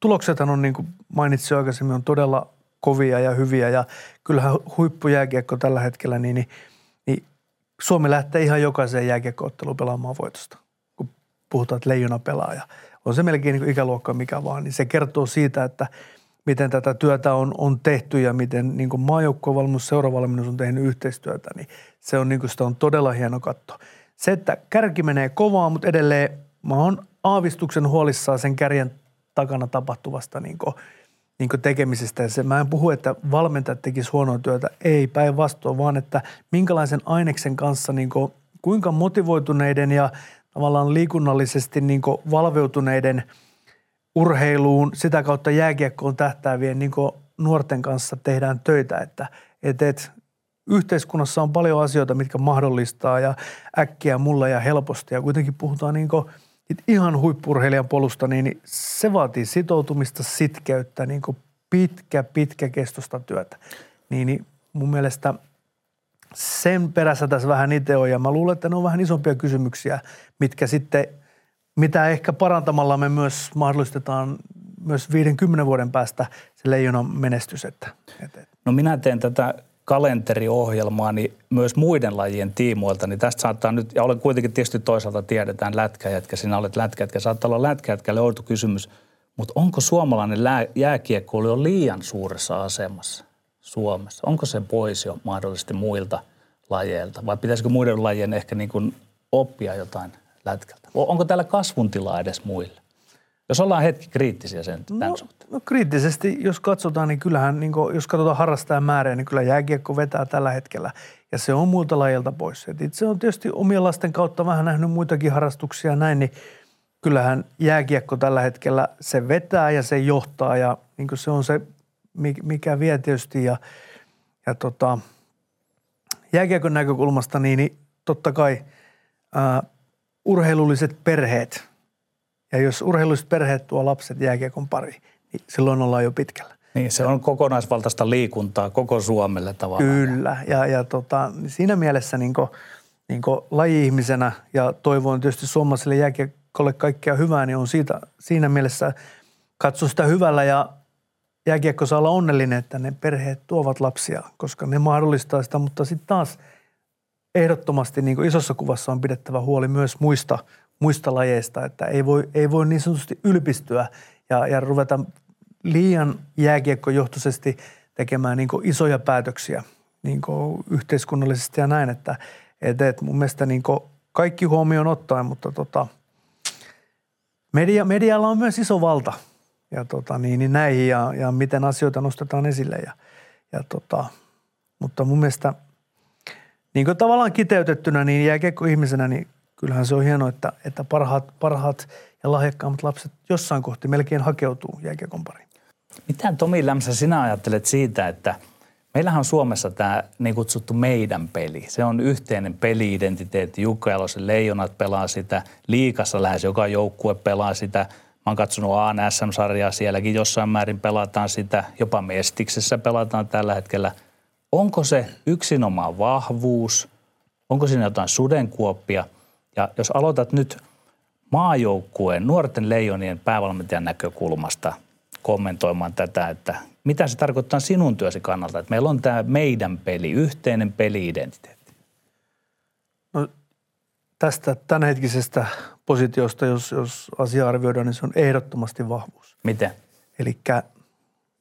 tuloksethan on niin kuin mainitsin aikaisemmin, on todella kovia ja hyviä ja kyllähän huippujääkiekko tällä hetkellä, niin, niin Suomi lähtee ihan jokaiseen jääkiekko-otteluun pelaamaan voitosta, kun puhutaan, että leijona pelaaja. On se melkein niin ikäluokka mikä vaan, niin se kertoo siitä, että miten tätä työtä on, on tehty ja miten niin maajoukkuevalmennus, seuravalmennus on tehnyt yhteistyötä, niin se on, niin kuin, sitä on todella hieno katto. Se, että kärki menee kovaa, mutta edelleen mä oon aavistuksen huolissaan sen kärjen takana tapahtuvasta niin kuin, Niin tekemisestä. Se, mä en puhu, että valmentajat tekisivät huonoa työtä. Ei, päinvastoin, vaan että minkälaisen aineksen kanssa, niin kuin, kuinka motivoituneiden ja tavallaan liikunnallisesti niin kuin, valveutuneiden urheiluun, sitä kautta jääkiekkoon tähtäävien niin kuin, nuorten kanssa tehdään töitä. Että, et, et, yhteiskunnassa on paljon asioita, mitkä mahdollistaa ja äkkiä mulla ja helposti. Ja kuitenkin puhutaan niin kuin, ihan huippu-urheilijan polusta, niin se vaatii sitoutumista, sitkeyttä, niin kuin pitkä, pitkäkestoista työtä. Niin mun mielestä sen perässä tässä vähän itse on, ja mä luulen, että ne on vähän isompia kysymyksiä, mitkä sitten, mitä ehkä parantamalla me myös mahdollistetaan myös viidenkymmenen vuoden päästä se leijonan menestys. Että, että. No minä teen tätä kalenteriohjelmaa, niin myös muiden lajien tiimoilta, niin tästä saattaa nyt, ja olen kuitenkin tietysti toisaalta tiedetään lätkäjätkä, sinä olet lätkäjätkä, saattaa olla lätkäjätkälle outo kysymys, mutta onko suomalainen lää, jääkiekkoilija on liian suuressa asemassa Suomessa? Onko se pois jo mahdollisesti muilta lajeilta, vai pitäisikö muiden lajien ehkä niin kuin oppia jotain lätkältä? Onko täällä kasvuntilaa edes muille? Jos ollaan hetki kriittisiä sen tämän no, no kriittisesti, jos katsotaan, niin kyllähän, niin kuin, jos katsotaan harrastajamäärää, niin kyllä jääkiekko vetää tällä hetkellä. Ja se on muilta lajilta pois. Et itse on tietysti omien lasten kautta vähän nähnyt muitakin harrastuksia ja näin, niin kyllähän jääkiekko tällä hetkellä se vetää ja se johtaa. Ja niin kuin se on se, mikä vie tietysti. Ja, ja tota, jääkiekon näkökulmasta, niin, niin totta kai ää, urheilulliset perheet – ja jos urheilulliset perheet tuo lapset jääkiekon pari, niin silloin ollaan jo pitkällä. Niin, se on kokonaisvaltaista liikuntaa koko Suomelle tavallaan. Kyllä, ja, ja tota, siinä mielessä niin kuin, niin kuin laji-ihmisenä ja toivon tietysti suomalaiselle jääkiekolle kaikkea hyvää, niin on siitä, siinä mielessä katso sitä hyvällä ja jääkiekko saa olla onnellinen, että ne perheet tuovat lapsia, koska ne mahdollistaa sitä, mutta sitten taas ehdottomasti niin kuin isossa kuvassa on pidettävä huoli myös muista, muista lajeista, että ei voi, ei voi niin sanotusti ylpistyä ja, ja ruveta liian jääkiekkojohtoisesti tekemään niin kuin isoja päätöksiä niin kuin yhteiskunnallisesti ja näin, että et, et mun mielestä niin kuin kaikki huomioon ottaen, mutta tota, media, medialla on myös iso valta ja tota, niin, niin näihin ja, ja miten asioita nostetaan esille. Ja, ja tota, mutta mun mielestä niin kuin tavallaan kiteytettynä, niin jääkiekkoihmisenä, niin kyllähän se on hienoa, että, että parhaat, parhaat ja lahjakkaammat lapset jossain kohti melkein hakeutuu jääkiekon pariin. Mitä Tomi Lämsä sinä ajattelet siitä, että meillähän on Suomessa tämä niin kutsuttu meidän peli. Se on yhteinen peli-identiteetti. Jukka Jalosen leijonat pelaa sitä. Liigassa lähes joka joukkue pelaa sitä. Mä oon katsonut A N S M-sarjaa, sielläkin jossain määrin pelataan sitä. Jopa Mestiksessä pelataan tällä hetkellä. Onko se yksinomaan vahvuus? Onko siinä jotain sudenkuoppia? Ja jos aloitat nyt maajoukkueen nuorten leijonien päävalmentajan näkökulmasta kommentoimaan tätä, että mitä se tarkoittaa sinun työsi kannalta, että meillä on tämä meidän peli, yhteinen peli-identiteetti? No, tästä tämänhetkisestä positiosta, jos, jos asia arvioidaan, niin se on ehdottomasti vahvuus. Miten? Elikkä,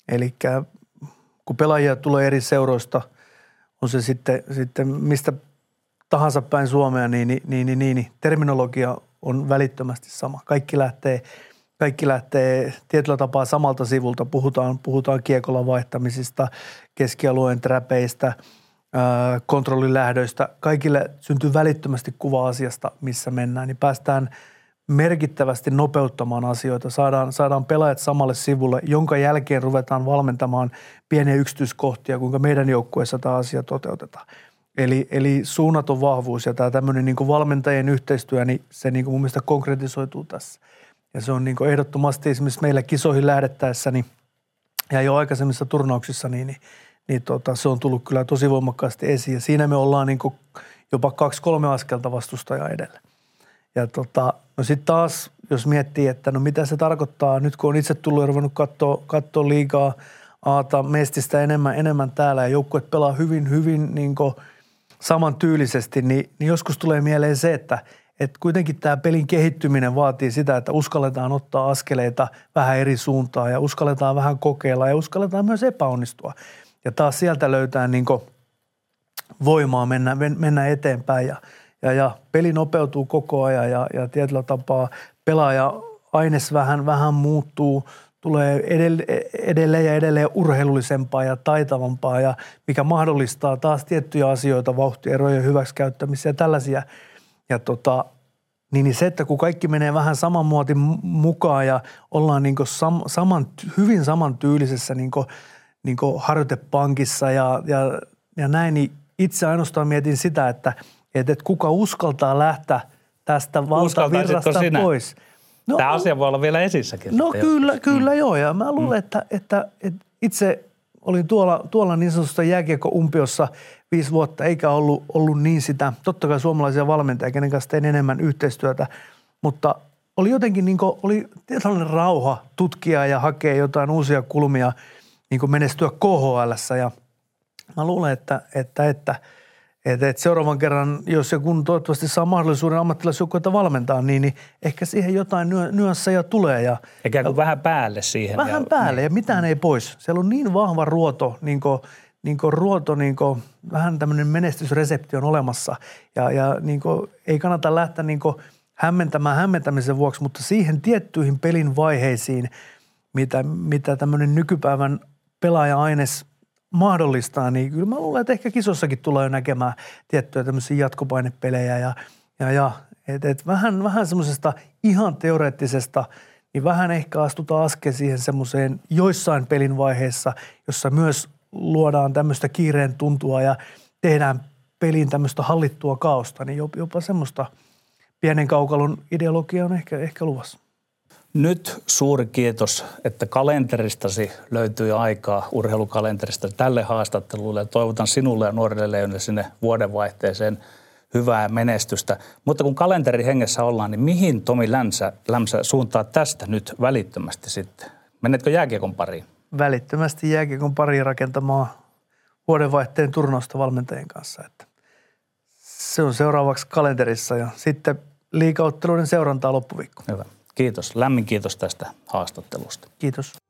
elikkä kun pelaajia tulee eri seuroista, on se sitten, sitten mistä tahansa päin Suomea, niin, niin, niin, niin, niin, niin terminologia on välittömästi sama. Kaikki lähtee... Kaikki lähtee tietyllä tapaa samalta sivulta. Puhutaan, puhutaan kiekolla vaihtamisista, keskialueen träpeistä, kontrollilähdöistä. Kaikille syntyy välittömästi kuva asiasta, missä mennään. Niin päästään merkittävästi nopeuttamaan asioita. Saadaan, saadaan pelaajat samalle sivulle, jonka jälkeen ruvetaan valmentamaan pieniä yksityiskohtia, kuinka meidän joukkueessa tämä asia toteutetaan. Eli, eli suunnaton vahvuus ja tämä tämmöinen niin kuin valmentajien yhteistyö, niin se niin kuin mun mielestä konkretisoituu tässä. Ja se on niin kuin ehdottomasti esimerkiksi meillä kisoihin lähdettäessä niin, ja jo aikaisemmissa turnauksissa, niin, niin, niin tota, se on tullut kyllä tosi voimakkaasti esiin. Ja siinä me ollaan niin kuin jopa kaksi-kolme askelta vastustajaa edellä. Ja tota, no sitten taas, jos miettii, että no mitä se tarkoittaa, nyt kun on itse tullut ja ruvennut katsoa, katsoa liigaa, aata, mestistä enemmän, enemmän täällä ja joukkueet pelaa hyvin, hyvin niin kuin samantyylisesti, niin, niin joskus tulee mieleen se, että että kuitenkin tämä pelin kehittyminen vaatii sitä, että uskalletaan ottaa askeleita vähän eri suuntaan ja uskalletaan vähän kokeilla ja uskalletaan myös epäonnistua. Ja taas sieltä löytää niin kuin voimaa mennä, mennä eteenpäin ja, ja, ja peli nopeutuu koko ajan ja, ja tietyllä tapaa pelaaja-aines vähän, vähän muuttuu, tulee edelleen ja edelleen urheilullisempaa ja taitavampaa ja mikä mahdollistaa taas tiettyjä asioita, vauhtierojen hyväksikäyttämistä ja tällaisia. Ja tota, niin se, että kun kaikki menee vähän saman muotin mukaan ja ollaan niin kuin sam, saman, hyvin samantyylisessä niin kuin, niin kuin harjoitepankissa ja, ja, ja näin, niin itse ainoastaan mietin sitä, että, että kuka uskaltaa lähteä tästä valtavirrasta pois. No, tämä asia voi olla vielä esissäkin. No kyllä, kyllä mm. joo. Ja mä luulen, mm. että, että, että itse olin tuolla, tuolla niin sanotusta jääkiekko-umpiossa viisi vuotta, eikä ollut, ollut niin sitä. Totta kai suomalaisia valmentajia, kenen kanssa tein enemmän yhteistyötä, mutta oli jotenkin niin kuin, oli tietynlainen rauha tutkia ja hakea jotain uusia kulmia niin kuin menestyä K H L:ssä. Ja mä luulen, että, että, että, että, että seuraavan kerran, jos ja kun toivottavasti saa mahdollisuuden ammattilaisjoukkueita valmentaa, niin, niin ehkä siihen jotain nyansseja tulee. Ja, eikä kun ja, vähän päälle siihen. Vähän ja, päälle ja mitään mm. ei pois. Siellä on niin vahva ruoto niin kuin Niin kuin ruoto, niin kuin, vähän tämmöinen menestysresepti on olemassa ja, ja niin kuin, ei kannata lähteä niin kuin hämmentämään hämmentämisen vuoksi, mutta siihen tiettyihin pelin vaiheisiin, mitä, mitä tämmöinen nykypäivän pelaaja-aines mahdollistaa, niin kyllä mä luulen, että ehkä kisossakin tulee jo näkemään tiettyjä tämmöisiä jatkopainepelejä ja, ja, ja et, et vähän, vähän semmoisesta ihan teoreettisesta niin vähän ehkä astutaan askel siihen semmoiseen joissain pelin vaiheessa, jossa myös luodaan tämmöistä kiireen tuntua ja tehdään peliin tämmöistä hallittua kaosta, niin jopa semmoista pienen kaukalon ideologiaa on ehkä, ehkä luvassa. Nyt suuri kiitos, että kalenteristasi löytyi aikaa, urheilukalenterista tälle haastattelulle. Toivotan sinulle ja nuorille leijonille sinne vuodenvaihteeseen hyvää menestystä. Mutta kun kalenteri hengessä ollaan, niin mihin Tomi Lämsä, Lämsä suuntaa tästä nyt välittömästi sitten? Menetkö jääkiekon pariin? välittömästi jääkiekon pariin rakentamaan vuodenvaihteen turnausta valmentajien kanssa. Että se on seuraavaksi kalenterissa ja sitten liigaotteluiden seurantaa loppuviikko. Hyvä. Kiitos. Lämmin kiitos tästä haastattelusta. Kiitos.